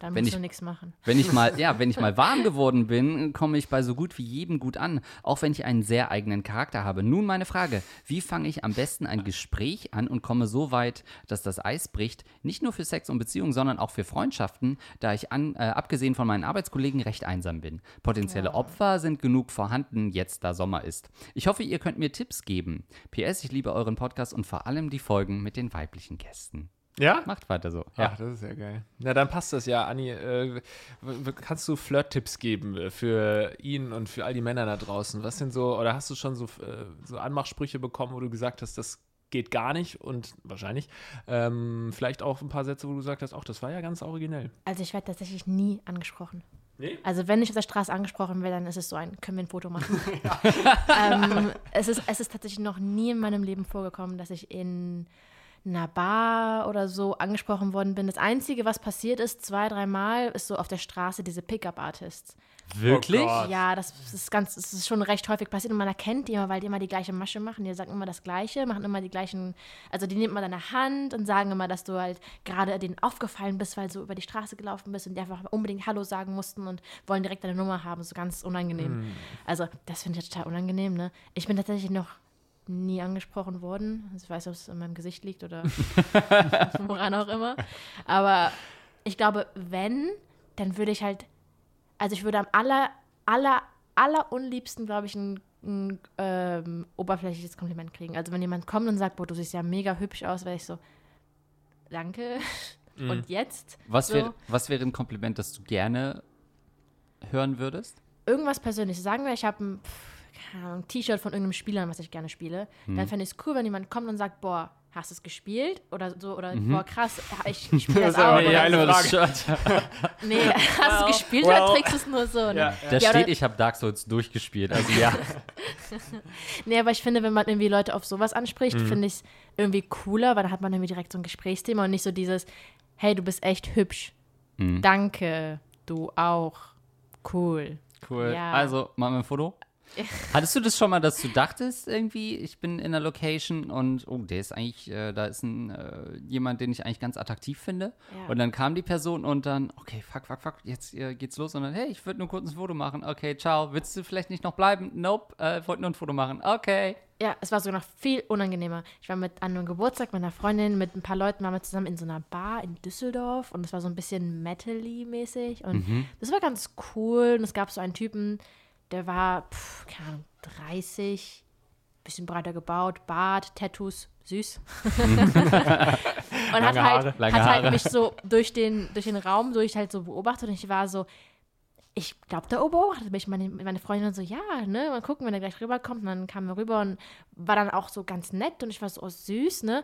Dann musst ich, du nichts machen. Wenn ich mal, ja, wenn ich mal warm geworden bin, komme ich bei so gut wie jedem gut an, auch wenn ich einen sehr eigenen Charakter habe. Nun meine Frage, wie fange ich am besten ein Gespräch an und komme so weit, dass das Eis bricht, nicht nur für Sex und Beziehungen, sondern auch für Freundschaften, da ich an, äh, abgesehen von meinen Arbeitskollegen recht einsam bin. Potenzielle ja. Opfer sind genug vorhanden, jetzt da Sommer ist. Ich hoffe, ihr könnt mir Tipps geben. P S, ich liebe euren Podcast und vor allem die Folgen mit den weiblichen Gästen. Ja? Macht weiter so. Ja, ach, das ist ja geil. Na, dann passt das ja, Anni. Äh, kannst du Flirt-Tipps geben für ihn und für all die Männer da draußen? Was sind so, oder hast du schon so, so Anmachsprüche bekommen, wo du gesagt hast, das geht gar nicht und wahrscheinlich ähm, vielleicht auch ein paar Sätze, wo du gesagt hast, ach, das war ja ganz originell. Also ich werde tatsächlich nie angesprochen. Nee? Also wenn ich auf der Straße angesprochen werde, dann ist es so ein, können wir ein Foto machen? ähm, es ist, es ist tatsächlich noch nie in meinem Leben vorgekommen, dass ich in einer Bar oder so angesprochen worden bin. Das Einzige, was passiert ist, zwei, dreimal, ist so auf der Straße diese Pickup-Artists. Wirklich? Oh ja, das ist ganz, das ist schon recht häufig passiert und man erkennt die immer, weil die immer die gleiche Masche machen. Die sagen immer das Gleiche, machen immer die gleichen, also die nehmen immer deine Hand und sagen immer, dass du halt gerade denen aufgefallen bist, weil du über die Straße gelaufen bist und die einfach unbedingt Hallo sagen mussten und wollen direkt deine Nummer haben, so ganz unangenehm. Mm. Also das finde ich total unangenehm, ne? Ich bin tatsächlich noch nie angesprochen worden. Ich weiß, ob es in meinem Gesicht liegt oder woran auch immer. Aber ich glaube, wenn, dann würde ich halt, also ich würde am aller, aller, aller unliebsten, glaube ich, ein, ein ähm, oberflächliches Kompliment kriegen. Also wenn jemand kommt und sagt, boah, du siehst ja mega hübsch aus, wäre ich so, danke. Mhm. Und jetzt? Was so. wäre was wäre ein Kompliment, das du gerne hören würdest? Irgendwas Persönliches. Sagen wir, ich habe ein ein T-Shirt von irgendeinem Spieler, was ich gerne spiele, mhm. dann fände ich es cool, wenn jemand kommt und sagt, boah, hast du es gespielt? Oder so, oder mhm. boah, krass, ich, ich spiele das, das auch. Ja, eine Frage. Shirt. Nee, well, hast du es gespielt well. oder trägst du es nur so? Ne? Ja, ja. Da ja, steht, ich habe Dark Souls durchgespielt, also ja. Nee, aber ich finde, wenn man irgendwie Leute auf sowas anspricht, mhm. finde ich es irgendwie cooler, weil dann hat man irgendwie direkt so ein Gesprächsthema und nicht so dieses, hey, du bist echt hübsch. Mhm. Danke, du auch. Cool. Cool. Ja. Also, machen wir ein Foto? Hattest du das schon mal, dass du dachtest irgendwie, ich bin in einer Location und oh, der ist eigentlich, äh, da ist ein, äh, jemand, den ich eigentlich ganz attraktiv finde ja. und dann kam die Person und dann, okay, fuck, fuck, fuck, jetzt äh, geht's los und dann, hey, ich würde nur kurz ein Foto machen, okay, ciao, willst du vielleicht nicht noch bleiben? Nope, äh, ich wollte nur ein Foto machen, okay. Ja, es war sogar noch viel unangenehmer. Ich war mit an einem Geburtstag mit einer Freundin, mit ein paar Leuten waren wir zusammen in so einer Bar in Düsseldorf und es war so ein bisschen metal-y-mäßig und mhm. das war ganz cool und es gab so einen Typen, der war, pf, keine Ahnung, dreißig, bisschen breiter gebaut, Bart, Tattoos, süß. Und hat halt, Haare, hat halt mich so durch den, durch den Raum durch halt so beobachtet und ich war so, ich glaube, der beobachtet mich. Meine, meine Freundin so, ja, ne, mal gucken, wenn er gleich rüberkommt. Und dann kam er rüber und war dann auch so ganz nett und ich war so, oh, süß, ne.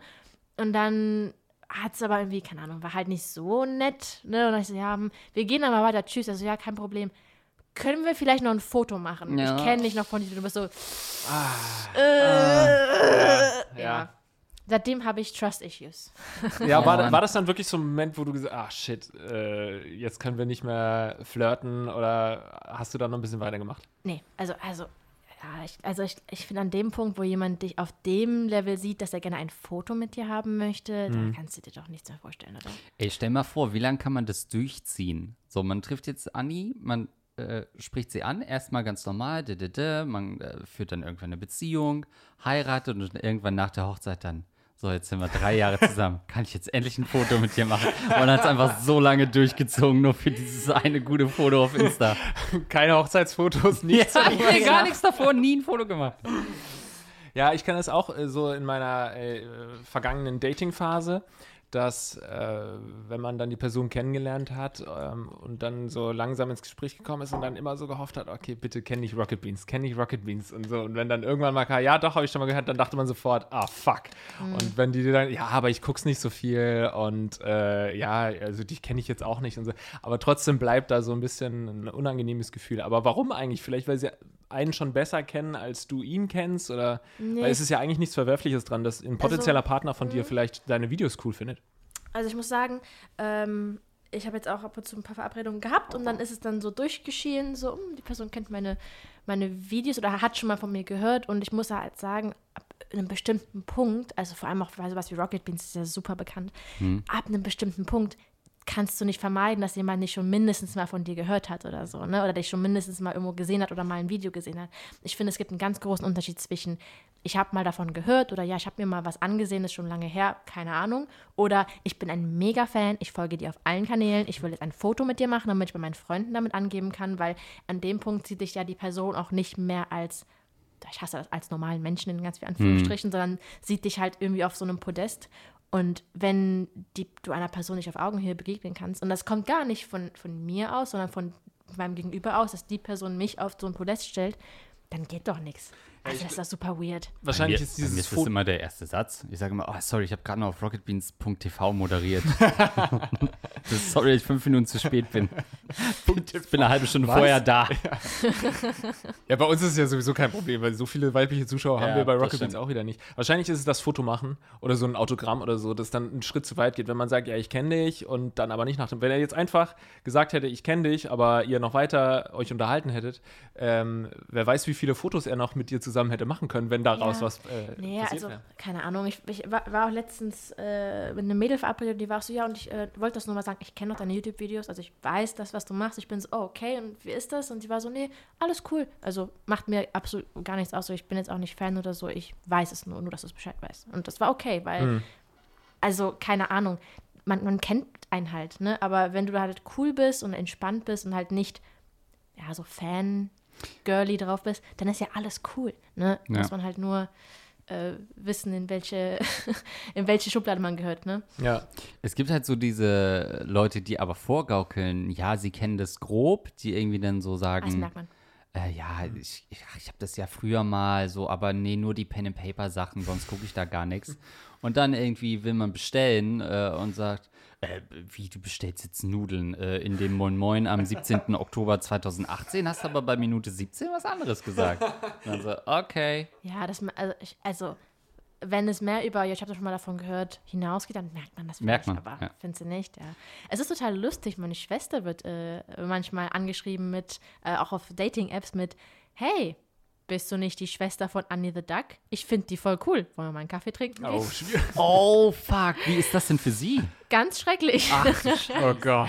Und dann hat es aber irgendwie, keine Ahnung, war halt nicht so nett, ne. Und dann ich so, ja, wir gehen dann mal weiter, tschüss. Also ja, kein Problem. Können wir vielleicht noch ein Foto machen? Ja. Ich kenne dich noch von dir. Du bist so. Ah, äh, ah, ja, ja. ja. Seitdem habe ich Trust-Issues. Ja, war, war das dann wirklich so ein Moment, wo du gesagt hast, ah shit, äh, jetzt können wir nicht mehr flirten? Oder hast du da noch ein bisschen weitergemacht? Nee, also, also, ja, ich, also ich, ich finde an dem Punkt, wo jemand dich auf dem Level sieht, dass er gerne ein Foto mit dir haben möchte, hm. da kannst du dir doch nichts mehr vorstellen, oder? Ey, stell mal vor, wie lange kann man das durchziehen? So, man trifft jetzt Anni, man äh, spricht sie an, erstmal ganz normal, d- d- d- man äh, führt dann irgendwann eine Beziehung, heiratet und irgendwann nach der Hochzeit dann, so, jetzt sind wir drei Jahre zusammen, kann ich jetzt endlich ein Foto mit dir machen? Und hat es einfach so lange durchgezogen, nur für dieses eine gute Foto auf Insta. Keine Hochzeitsfotos, nichts. Ja, ich will gar nichts davon, nie ein Foto gemacht. Ja, ich kann das auch äh, so in meiner äh, vergangenen Dating-Phase, dass äh, wenn man dann die Person kennengelernt hat ähm, und dann so langsam ins Gespräch gekommen ist und dann immer so gehofft hat, okay, bitte kenn ich Rocket Beans, kenn ich Rocket Beans und so. Und wenn dann irgendwann mal kam, ja doch, habe ich schon mal gehört, dann dachte man sofort, ah, fuck. Mhm. Und wenn die dann, ja, aber ich guck's nicht so viel und äh, ja, also dich kenne ich jetzt auch nicht und so. Aber trotzdem bleibt da so ein bisschen ein unangenehmes Gefühl. Aber warum eigentlich? Vielleicht, weil sie einen schon besser kennen, als du ihn kennst? Oder nee. Weil es ist ja eigentlich nichts Verwerfliches dran, dass ein potenzieller also, Partner von mh. dir vielleicht deine Videos cool findet. Also ich muss sagen, ähm, ich habe jetzt auch ab und zu ein paar Verabredungen gehabt und dann ist es dann so durchgeschieden, so, die Person kennt meine, meine Videos oder hat schon mal von mir gehört und ich muss halt sagen, ab einem bestimmten Punkt, also vor allem auch bei sowas wie Rocket Beans ist ja super bekannt, mhm. ab einem bestimmten Punkt kannst du nicht vermeiden, dass jemand nicht schon mindestens mal von dir gehört hat oder so, ne? Oder dich schon mindestens mal irgendwo gesehen hat oder mal ein Video gesehen hat. Ich finde, es gibt einen ganz großen Unterschied zwischen, ich habe mal davon gehört oder ja, ich habe mir mal was angesehen, ist schon lange her, keine Ahnung. Oder ich bin ein Mega-Fan, ich folge dir auf allen Kanälen, ich will jetzt ein Foto mit dir machen, damit ich bei meinen Freunden damit angeben kann, weil an dem Punkt sieht dich ja die Person auch nicht mehr als, ich hasse das, als normalen Menschen in ganz vielen Anführungsstrichen, mhm. sondern sieht dich halt irgendwie auf so einem Podest. Und wenn die, du einer Person nicht auf Augenhöhe begegnen kannst, und das kommt gar nicht von, von mir aus, sondern von meinem Gegenüber aus, dass die Person mich auf so ein Podest stellt, dann geht doch nichts. Also ich, das ist doch super weird. Wahrscheinlich mir, ist dieses Foto... Das ist immer der erste Satz. Ich sage immer, oh, sorry, ich habe gerade noch auf rocketbeans punkt t v moderiert. Das, sorry, dass ich fünf Minuten zu spät bin. Ich bin eine halbe Stunde Was? vorher da. Ja. Ja, bei uns ist es ja sowieso kein Problem, weil so viele weibliche Zuschauer ja, haben wir bei Rocket Beans auch wieder nicht. Wahrscheinlich ist es das Foto machen oder so ein Autogramm oder so, das dann einen Schritt zu weit geht, wenn man sagt, ja, ich kenne dich und dann aber nicht nach dem... Wenn er jetzt einfach gesagt hätte, ich kenne dich, aber ihr noch weiter euch unterhalten hättet, ähm, wer weiß, wie viele Fotos er noch mit dir zusammen hätte machen können, wenn daraus ja. was äh, naja, passiert also, wäre. Keine Ahnung. Ich, ich war, war auch letztens äh, mit einem Mädel verabredet, die war auch so, ja, und ich äh, wollte das nur mal sagen, ich kenne doch deine YouTube-Videos, also ich weiß das, was du machst. Ich bin so, oh, okay, und wie ist das? Und sie war so, nee, alles cool. Also macht mir absolut gar nichts aus, so, ich bin jetzt auch nicht Fan oder so, ich weiß es nur, nur dass du es Bescheid weißt. Und das war okay, weil, mhm. also keine Ahnung, man, man kennt einen halt, ne? Aber wenn du halt cool bist und entspannt bist und halt nicht, ja, so Fan- girly drauf bist, dann ist ja alles cool. Ne? Ja. Muss man halt nur äh, wissen, in welche, in welche Schublade man gehört. Ne? Ja. Es gibt halt so diese Leute, die aber vorgaukeln, ja, sie kennen das grob, die irgendwie dann so sagen, das merkt man. Äh, ja, ich, ich, ich habe das ja früher mal so, aber nee, nur die Pen-and-Paper-Sachen, sonst gucke ich da gar nichts. Und dann irgendwie will man bestellen äh, und sagt, Äh, wie, du bestellst jetzt Nudeln äh, in dem Moin Moin am siebzehnten Oktober zweitausendachtzehn, hast aber bei Minute siebzehn was anderes gesagt. Also, okay. Ja, das, also, ich, also wenn es mehr über, ja, ich habe das schon mal davon gehört, hinausgeht, dann merkt man das vielleicht, merkt man, aber ja. findest du nicht, ja. Es ist total lustig, meine Schwester wird äh, manchmal angeschrieben mit, äh, auch auf Dating-Apps mit, hey, bist du nicht die Schwester von Annie The Duck? Ich finde die voll cool. Wollen wir mal einen Kaffee trinken? Oh, oh, fuck. Wie ist das denn für sie? Ganz schrecklich. Ach, oh Gott.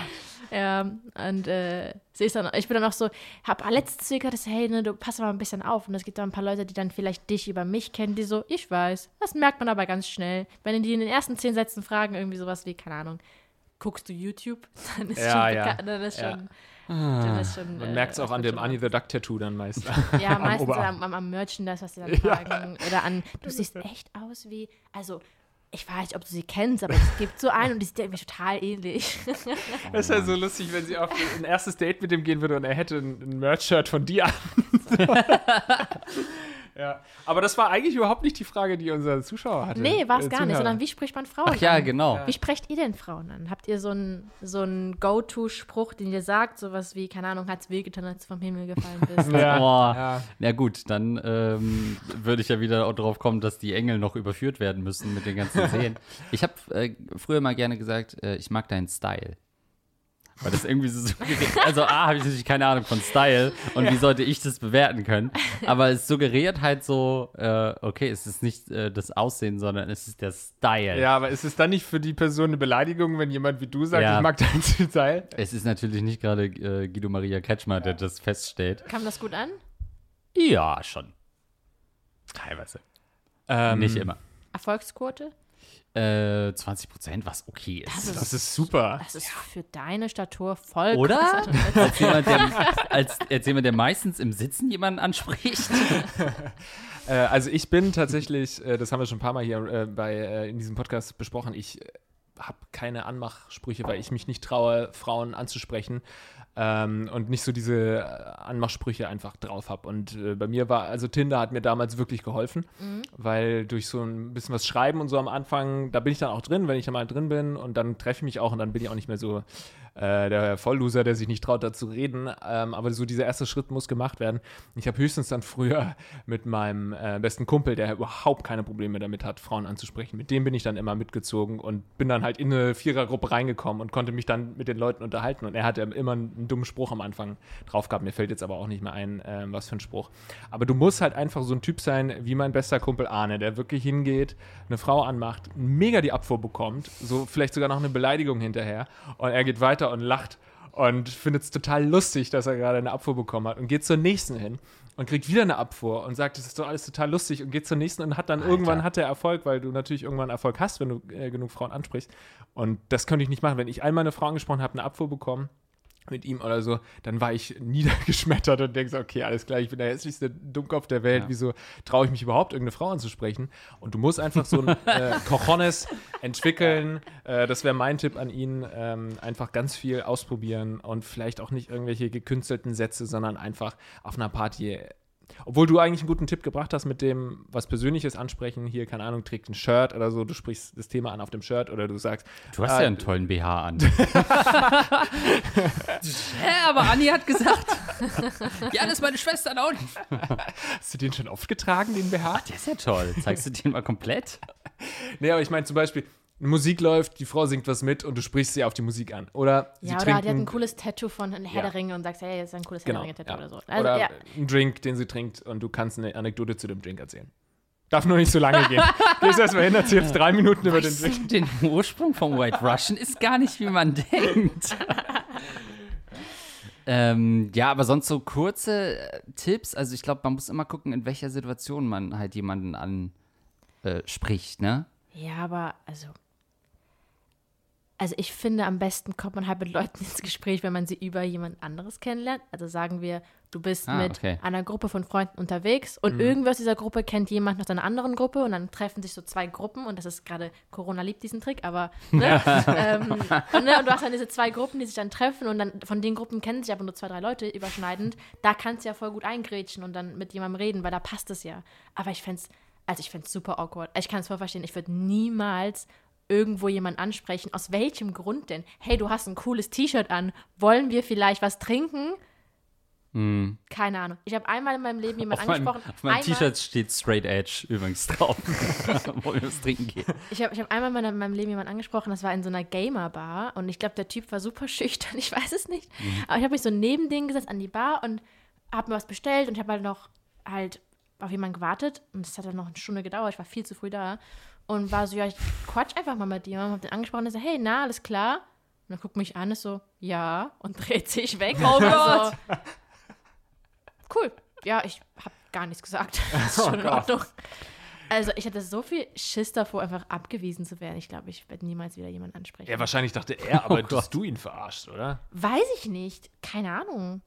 Ja, und äh, sie ist dann, ich bin dann auch so, hab letztens gehört, hey, ne, du pass mal ein bisschen auf. Und es gibt da ein paar Leute, die dann vielleicht dich über mich kennen, die so, ich weiß. Das merkt man aber ganz schnell. Wenn die in den ersten zehn Sätzen fragen, irgendwie sowas wie, keine Ahnung, guckst du YouTube? Dann ist ja, schon, ja. Dann ist ja. schon Schon, man äh, merkt es auch an dem Annie the Duck Tattoo dann meist. Ja, am meistens am, am, am Merchandise, was sie dann tragen. Ja. Oder an, du siehst echt aus wie, also ich weiß nicht, ob du sie kennst, aber es gibt so einen und die sieht irgendwie total ähnlich. Das ist ja so lustig, wenn sie auf ein erstes Date mit dem gehen würde und er hätte ein, ein Merch-Shirt von dir an. Ja, aber das war eigentlich überhaupt nicht die Frage, die unser Zuschauer hatte. Nee, war es äh, gar Zuhörer. nicht, sondern wie spricht man Frauen Ach, ja, an? Genau. Wie sprecht ihr denn Frauen an? Habt ihr so einen so einen Go-To-Spruch, den ihr sagt, sowas wie, keine Ahnung, hat's wehgetan, als du vom Himmel gefallen bist? Ja. Oh, ja. Na gut, dann ähm, würde ich ja wieder auch drauf kommen, dass die Engel noch überführt werden müssen mit den ganzen Seen. Ich habe äh, früher mal gerne gesagt, äh, ich mag deinen Style. Weil das irgendwie so, suggeriert. Also A, habe ich natürlich keine Ahnung von Style und ja. Wie sollte ich das bewerten können? Aber es suggeriert halt so, äh, okay, es ist nicht äh, das Aussehen, sondern es ist der Style. Ja, aber ist es dann nicht für die Person eine Beleidigung, wenn jemand wie du sagt, ja. Ich mag deinen Style? Es ist natürlich nicht gerade äh, Guido Maria Ketscher, der ja. das feststellt. Kam das gut an? Ja, schon. Teilweise. Ähm, nicht immer. Erfolgsquote? Äh, zwanzig Prozent, was okay ist. Das ist, das ist super. Das ist ja. für deine Statur voll. Oder? Als jemand, der, als, als jemand, der meistens im Sitzen jemanden anspricht. äh, also ich bin tatsächlich, äh, das haben wir schon ein paar Mal hier äh, bei, äh, in diesem Podcast besprochen, ich äh, habe keine Anmachsprüche, weil ich mich nicht traue, Frauen anzusprechen. Ähm, und nicht so diese Anmachsprüche einfach drauf habe. Und äh, bei mir war, also Tinder hat mir damals wirklich geholfen, mhm. weil durch so ein bisschen was Schreiben und so am Anfang, da bin ich dann auch drin, wenn ich einmal drin bin und dann treffe ich mich auch und dann bin ich auch nicht mehr so äh, der Vollloser, der sich nicht traut, dazu reden. Ähm, aber so dieser erste Schritt muss gemacht werden. Ich habe höchstens dann früher mit meinem äh, besten Kumpel, der überhaupt keine Probleme damit hat, Frauen anzusprechen, mit dem bin ich dann immer mitgezogen und bin dann halt in eine Vierergruppe reingekommen und konnte mich dann mit den Leuten unterhalten und er hatte immer einen einen dummen Spruch am Anfang drauf gehabt. Mir fällt jetzt aber auch nicht mehr ein, äh, was für ein Spruch. Aber du musst halt einfach so ein Typ sein, wie mein bester Kumpel Arne, der wirklich hingeht, eine Frau anmacht, mega die Abfuhr bekommt, so vielleicht sogar noch eine Beleidigung hinterher und er geht weiter und lacht und findet es total lustig, dass er gerade eine Abfuhr bekommen hat und geht zur nächsten hin und kriegt wieder eine Abfuhr und sagt, das ist doch alles total lustig und geht zur nächsten und hat dann Alter. Irgendwann hat er Erfolg, weil du natürlich irgendwann Erfolg hast, wenn du äh, genug Frauen ansprichst. Und das könnte ich nicht machen. Wenn ich einmal eine Frau angesprochen habe, eine Abfuhr bekommen, mit ihm oder so, dann war ich niedergeschmettert und denke so, okay, alles klar, ich bin der hässlichste Dummkopf der Welt, ja. Wieso traue ich mich überhaupt, irgendeine Frau anzusprechen? Und du musst einfach so ein äh, Cojones entwickeln, äh, das wäre mein Tipp an ihn, ähm, einfach ganz viel ausprobieren und vielleicht auch nicht irgendwelche gekünstelten Sätze, sondern einfach auf einer Party, obwohl du eigentlich einen guten Tipp gebracht hast mit dem, was Persönliches ansprechen, hier, keine Ahnung, trägt ein Shirt oder so, du sprichst das Thema an auf dem Shirt oder du sagst Du hast ah, ja einen tollen B H an. Ja, aber Anni hat gesagt, ja, das ist meine Schwester da unten. Hast du den schon oft getragen, den B H? Ach, der ist ja toll. Zeigst du den mal komplett? Nee, aber ich meine zum Beispiel Musik läuft, die Frau singt was mit und du sprichst sie auf die Musik an. Oder sie ja, oder trinken, die hat ein cooles Tattoo von Herr der Ringe ja. und sagst, hey, das ist ein cooles genau, Herr der Ringe Tattoo ja. oder so. Also, oder ja. ein Drink, den sie trinkt und du kannst eine Anekdote zu dem Drink erzählen. Darf nur nicht so lange gehen. Gehst erstmal hin, erzählst drei Minuten über weißt den Drink. Den Ursprung vom White Russian ist gar nicht, wie man denkt. Ähm, ja, aber sonst so kurze Tipps. Also ich glaube, man muss immer gucken, in welcher Situation man halt jemanden anspricht, ne? Ja, aber also... Also ich finde, am besten kommt man halt mit Leuten ins Gespräch, wenn man sie über jemand anderes kennenlernt. Also sagen wir, du bist ah, mit okay. einer Gruppe von Freunden unterwegs und mhm. irgendwer aus dieser Gruppe kennt jemanden aus einer anderen Gruppe und dann treffen sich so zwei Gruppen und das ist gerade, Corona liebt diesen Trick, aber ne? ähm, und, ne? und du hast dann diese zwei Gruppen, die sich dann treffen und dann von den Gruppen kennen sich aber nur zwei, drei Leute überschneidend. Da kannst du ja voll gut eingrätschen und dann mit jemandem reden, weil da passt es ja. Aber ich fände es, also ich fände es super awkward. Ich kann es voll verstehen, ich würde niemals irgendwo jemanden ansprechen. Aus welchem Grund denn? Hey, du hast ein cooles T-Shirt an. Wollen wir vielleicht was trinken? Hm. Keine Ahnung. Ich habe einmal in meinem Leben jemanden auf angesprochen. Mein, auf meinem T-Shirt steht Straight Edge übrigens drauf. Wollen wir was trinken gehen? Ich habe ich hab einmal in meinem Leben jemanden angesprochen, das war in so einer Gamer-Bar und ich glaube, der Typ war super schüchtern, ich weiß es nicht. Hm. Aber ich habe mich so neben denen gesetzt an die Bar und habe mir was bestellt und ich habe halt noch halt auf jemanden gewartet und es hat dann noch eine Stunde gedauert, ich war viel zu früh da. Und war so, ja, ich quatsch einfach mal mit jemandem, hab den angesprochen und er so, hey, na, alles klar? Und dann guckt mich an und ist so, ja, und dreht sich weg. Oh Gott! Cool. Ja, ich hab gar nichts gesagt. Das ist schon oh in Ordnung. Also ich hatte so viel Schiss davor, einfach abgewiesen zu werden. Ich glaube, ich werde niemals wieder jemanden ansprechen. Ja, wahrscheinlich dachte er, aber oh du hast du ihn verarscht, oder? Weiß ich nicht. Keine Ahnung.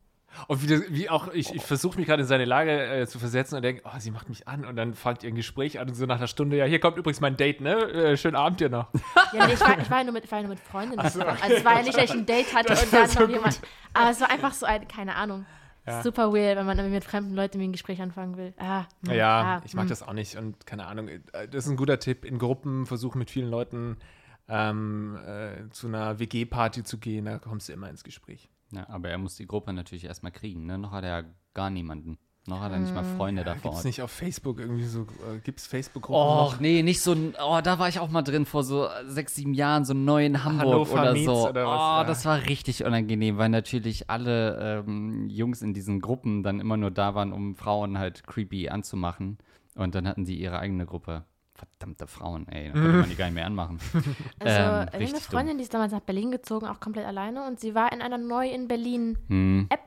Und wie, das, wie auch, ich, ich versuche mich gerade in seine Lage äh, zu versetzen und denke, oh, sie macht mich an und dann fängt ihr ein Gespräch an und so nach einer Stunde, ja, hier kommt übrigens mein Date, ne? Äh, schönen Abend dir noch. Ja, nee, ich war, ich war ja nur mit, war ja nur mit Freundinnen. Also, okay. Also es war ja nicht, dass ich ein Date hatte das und dann so noch jemand. Aber es war einfach so ein, keine Ahnung. Ja. Super weird, wenn man mit fremden Leuten ein Gespräch anfangen will. Ah, mh, ja, ah, ich mag mh. das auch nicht und keine Ahnung. Das ist ein guter Tipp. In Gruppen versuchen mit vielen Leuten ähm, äh, zu einer W G-Party zu gehen, da kommst du immer ins Gespräch. Ja, aber er muss die Gruppe natürlich erstmal kriegen, ne? Noch hat er ja gar niemanden. Noch hat er nicht mal Freunde ja, da vor Ort. Gibt's nicht auf Facebook irgendwie so, äh, gibt's Facebook-Gruppen Och, noch? nee, nicht so ein, oh, da war ich auch mal drin vor so sechs, sieben Jahren, so neu in Hamburg Hannover oder so. Oder oh, ja. Das war richtig unangenehm, weil natürlich alle ähm, Jungs in diesen Gruppen dann immer nur da waren, um Frauen halt creepy anzumachen. Und dann hatten sie ihre eigene Gruppe. Verdammte Frauen, ey, dann konnte man die gar nicht mehr anmachen. Also, ähm, eine Freundin, dumm. die ist damals nach Berlin gezogen, auch komplett alleine. Und sie war in einer neu in Berlin hm. App.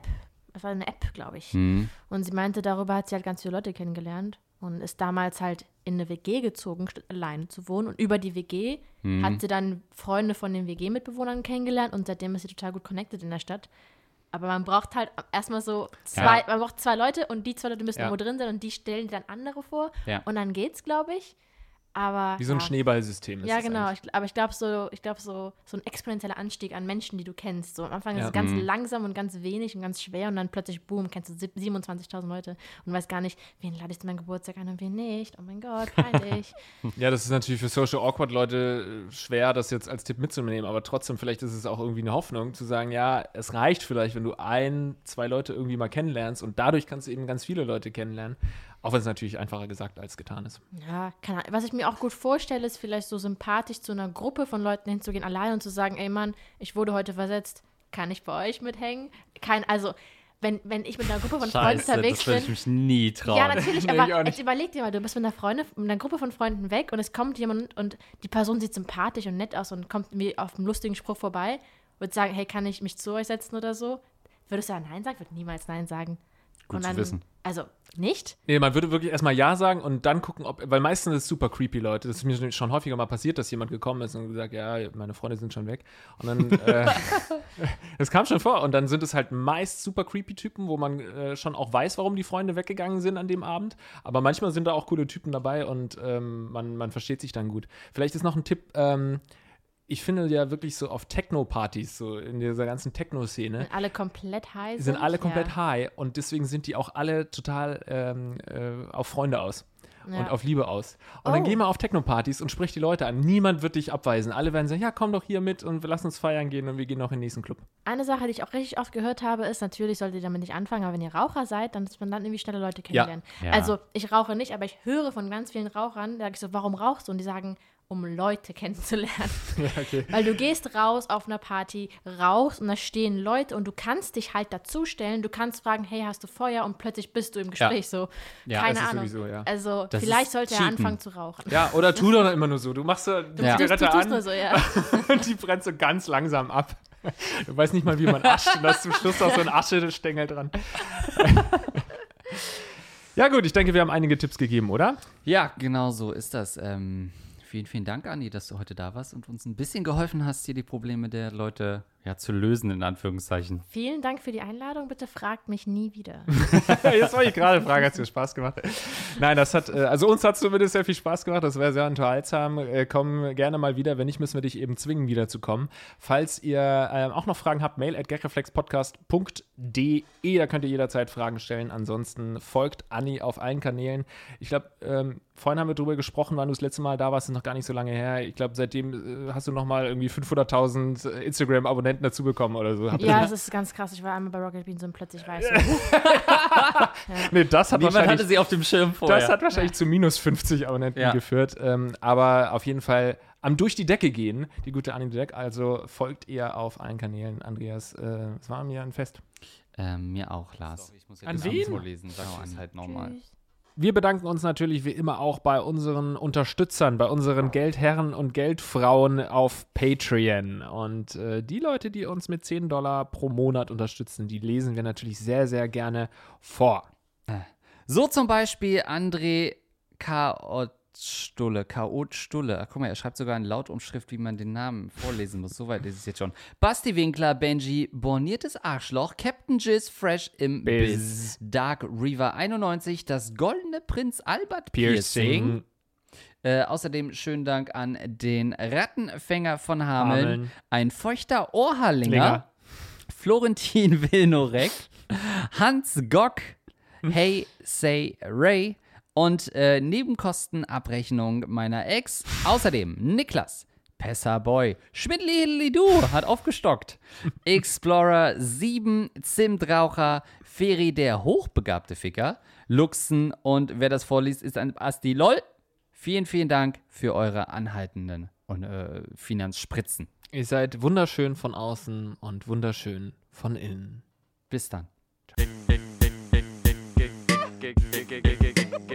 Das war eine App, glaube ich. Mhm. Und sie meinte, darüber hat sie halt ganz viele Leute kennengelernt und ist damals halt in eine W G gezogen, alleine zu wohnen. Und über die W G mhm. hat sie dann Freunde von den W G-Mitbewohnern kennengelernt und seitdem ist sie total gut connected in der Stadt. Aber man braucht halt erstmal so zwei, ja. man braucht zwei Leute und die zwei Leute müssen ja. irgendwo drin sein und die stellen dann andere vor ja. und dann geht's, glaube ich. Aber, Wie so ein ja. Schneeballsystem ist ja, es Ja, genau. Ich, aber ich glaube, so, glaub, so, so ein exponentieller Anstieg an Menschen, die du kennst. So am Anfang ja. ist es ganz mhm. langsam und ganz wenig und ganz schwer und dann plötzlich, boom, kennst du siebenundzwanzigtausend Leute und weißt gar nicht, wen lade ich zu meinem Geburtstag ein und wen nicht. Oh mein Gott, peinlich. Ja, das ist natürlich für Social Awkward Leute schwer, das jetzt als Tipp mitzunehmen, aber trotzdem, vielleicht ist es auch irgendwie eine Hoffnung, zu sagen, ja, es reicht vielleicht, wenn du ein, zwei Leute irgendwie mal kennenlernst und dadurch kannst du eben ganz viele Leute kennenlernen. Auch wenn es natürlich einfacher gesagt als getan ist. Ja, keine Ahnung. Was ich mir auch gut vorstelle, ist vielleicht so sympathisch zu einer Gruppe von Leuten hinzugehen, allein und zu sagen, ey Mann, ich wurde heute versetzt, kann ich bei euch mithängen? Kein, also, wenn, wenn ich mit einer Gruppe von Freunden unterwegs bin. Das würde ich mich nie trauen. Ja, natürlich, nee, aber jetzt überleg dir mal, du bist mit einer Freundin, mit einer Gruppe von Freunden weg und es kommt jemand und die Person sieht sympathisch und nett aus und kommt mir auf einen lustigen Spruch vorbei, würde sagen, hey, kann ich mich zu euch setzen oder so? Würdest du ja Nein sagen? Ich würde niemals Nein sagen. Gut und zu dann, wissen. Also, nicht? Nee, man würde wirklich erstmal Ja sagen und dann gucken, ob, weil meistens ist es super creepy, Leute. Das ist mir schon häufiger mal passiert, dass jemand gekommen ist und gesagt, ja, meine Freunde sind schon weg. Und dann, äh, das kam schon vor. Und dann sind es halt meist super creepy Typen, wo man äh, schon auch weiß, warum die Freunde weggegangen sind an dem Abend. Aber manchmal sind da auch coole Typen dabei und ähm, man, man versteht sich dann gut. Vielleicht ist noch ein Tipp, ähm, ich finde ja wirklich so auf Techno-Partys, so in dieser ganzen Techno-Szene. Sind alle komplett high? Sind, sind alle komplett ja. high und deswegen sind die auch alle total ähm, äh, auf Freunde aus ja. und auf Liebe aus. Und oh. dann geh mal auf Techno-Partys und sprich die Leute an. Niemand wird dich abweisen. Alle werden sagen, ja, komm doch hier mit und lass uns feiern gehen und wir gehen noch in den nächsten Club. Eine Sache, die ich auch richtig oft gehört habe, ist, natürlich solltet ihr damit nicht anfangen, aber wenn ihr Raucher seid, dann muss man dann irgendwie schneller Leute kennenlernen. Ja. Ja. Also ich rauche nicht, aber ich höre von ganz vielen Rauchern, da sage ich so, warum rauchst du? Und die sagen, um Leute kennenzulernen. Ja, okay. Weil du gehst raus auf einer Party, rauchst und da stehen Leute und du kannst dich halt dazustellen, du kannst fragen, hey, hast du Feuer? Und plötzlich bist du im Gespräch ja. so. Ja, keine Ahnung. Sowieso, ja. Also das vielleicht sollte er anfangen zu rauchen. Ja, oder tu doch immer nur so. Du machst so die ja. Zigarette du, du, du an nur so, ja. und die brennt so ganz langsam ab. Du weißt nicht mal, wie man ascht und hast zum Schluss auch so einen Aschestängel dran. Ja gut, ich denke, wir haben einige Tipps gegeben, oder? Ja, genau so ist das. Ähm Vielen, vielen Dank, Anni, dass du heute da warst und uns ein bisschen geholfen hast, hier die Probleme der Leute ja, zu lösen, in Anführungszeichen. Vielen Dank für die Einladung. Bitte fragt mich nie wieder. Jetzt wollte ich gerade fragen, hat es dir Spaß gemacht? Nein, das hat, also uns hat es zumindest sehr viel Spaß gemacht. Das wäre sehr unterhaltsam. Komm gerne mal wieder. Wenn nicht, müssen wir dich eben zwingen, wiederzukommen. Falls ihr ähm, auch noch Fragen habt, mail at gagreflexpodcast punkt de. Da könnt ihr jederzeit Fragen stellen. Ansonsten folgt Anni auf allen Kanälen. Ich glaube, ähm, vorhin haben wir drüber gesprochen, wann du das letzte Mal da warst, ist noch gar nicht so lange her. Ich glaube, seitdem äh, hast du noch mal irgendwie fünfhunderttausend Instagram-Abonnenten dazu bekommen oder so. Habt ja, das ist ganz krass. Ich war einmal bei Rocket Beans und plötzlich weiß ich. ja. Nee, das hat Niemand wahrscheinlich, hatte sie auf dem Schirm vorher. Das hat wahrscheinlich ja. zu minus fünfzig Abonnenten ja. geführt. Ähm, aber auf jeden Fall am durch die Decke gehen, die gute Annie the Duck. Also folgt ihr auf allen Kanälen. Andreas, es äh, war mir ein Fest. Ähm, mir auch, Lars. Sorry, ich muss jetzt an wen? Vorlesen. Sag an halt nochmal. Wir bedanken uns natürlich wie immer auch bei unseren Unterstützern, bei unseren Geldherren und Geldfrauen auf Patreon. Und äh, die Leute, die uns mit zehn Dollar pro Monat unterstützen, die lesen wir natürlich sehr, sehr gerne vor. So zum Beispiel André Kaotstulle. Kaotstulle. Guck mal, er schreibt sogar in Lautumschrift, wie man den Namen vorlesen muss. Soweit ist es jetzt schon. Basti Winkler, Benji, borniertes Arschloch, Captain Jizz, Fresh im Biz, Biz. Dark Reaver einundneunzig, das goldene Prinz Albert Piercing. Piercing. Äh, außerdem schönen Dank an den Rattenfänger von Hameln, Hameln. Ein feuchter Ohrhallinger, Linger. Florentin Wilnorek, Hans Gock, Hey Say Ray und äh, Nebenkostenabrechnung meiner Ex. Außerdem Niklas, Pesser Boy. Schmidli-Hidli-Du hat aufgestockt. Explorer sieben, Zimtraucher, Feri der hochbegabte Ficker, Luxen und wer das vorliest, ist ein Asti. Lol. Vielen, vielen Dank für eure anhaltenden und äh, Finanzspritzen. Ihr seid wunderschön von außen und wunderschön von innen. Bis dann.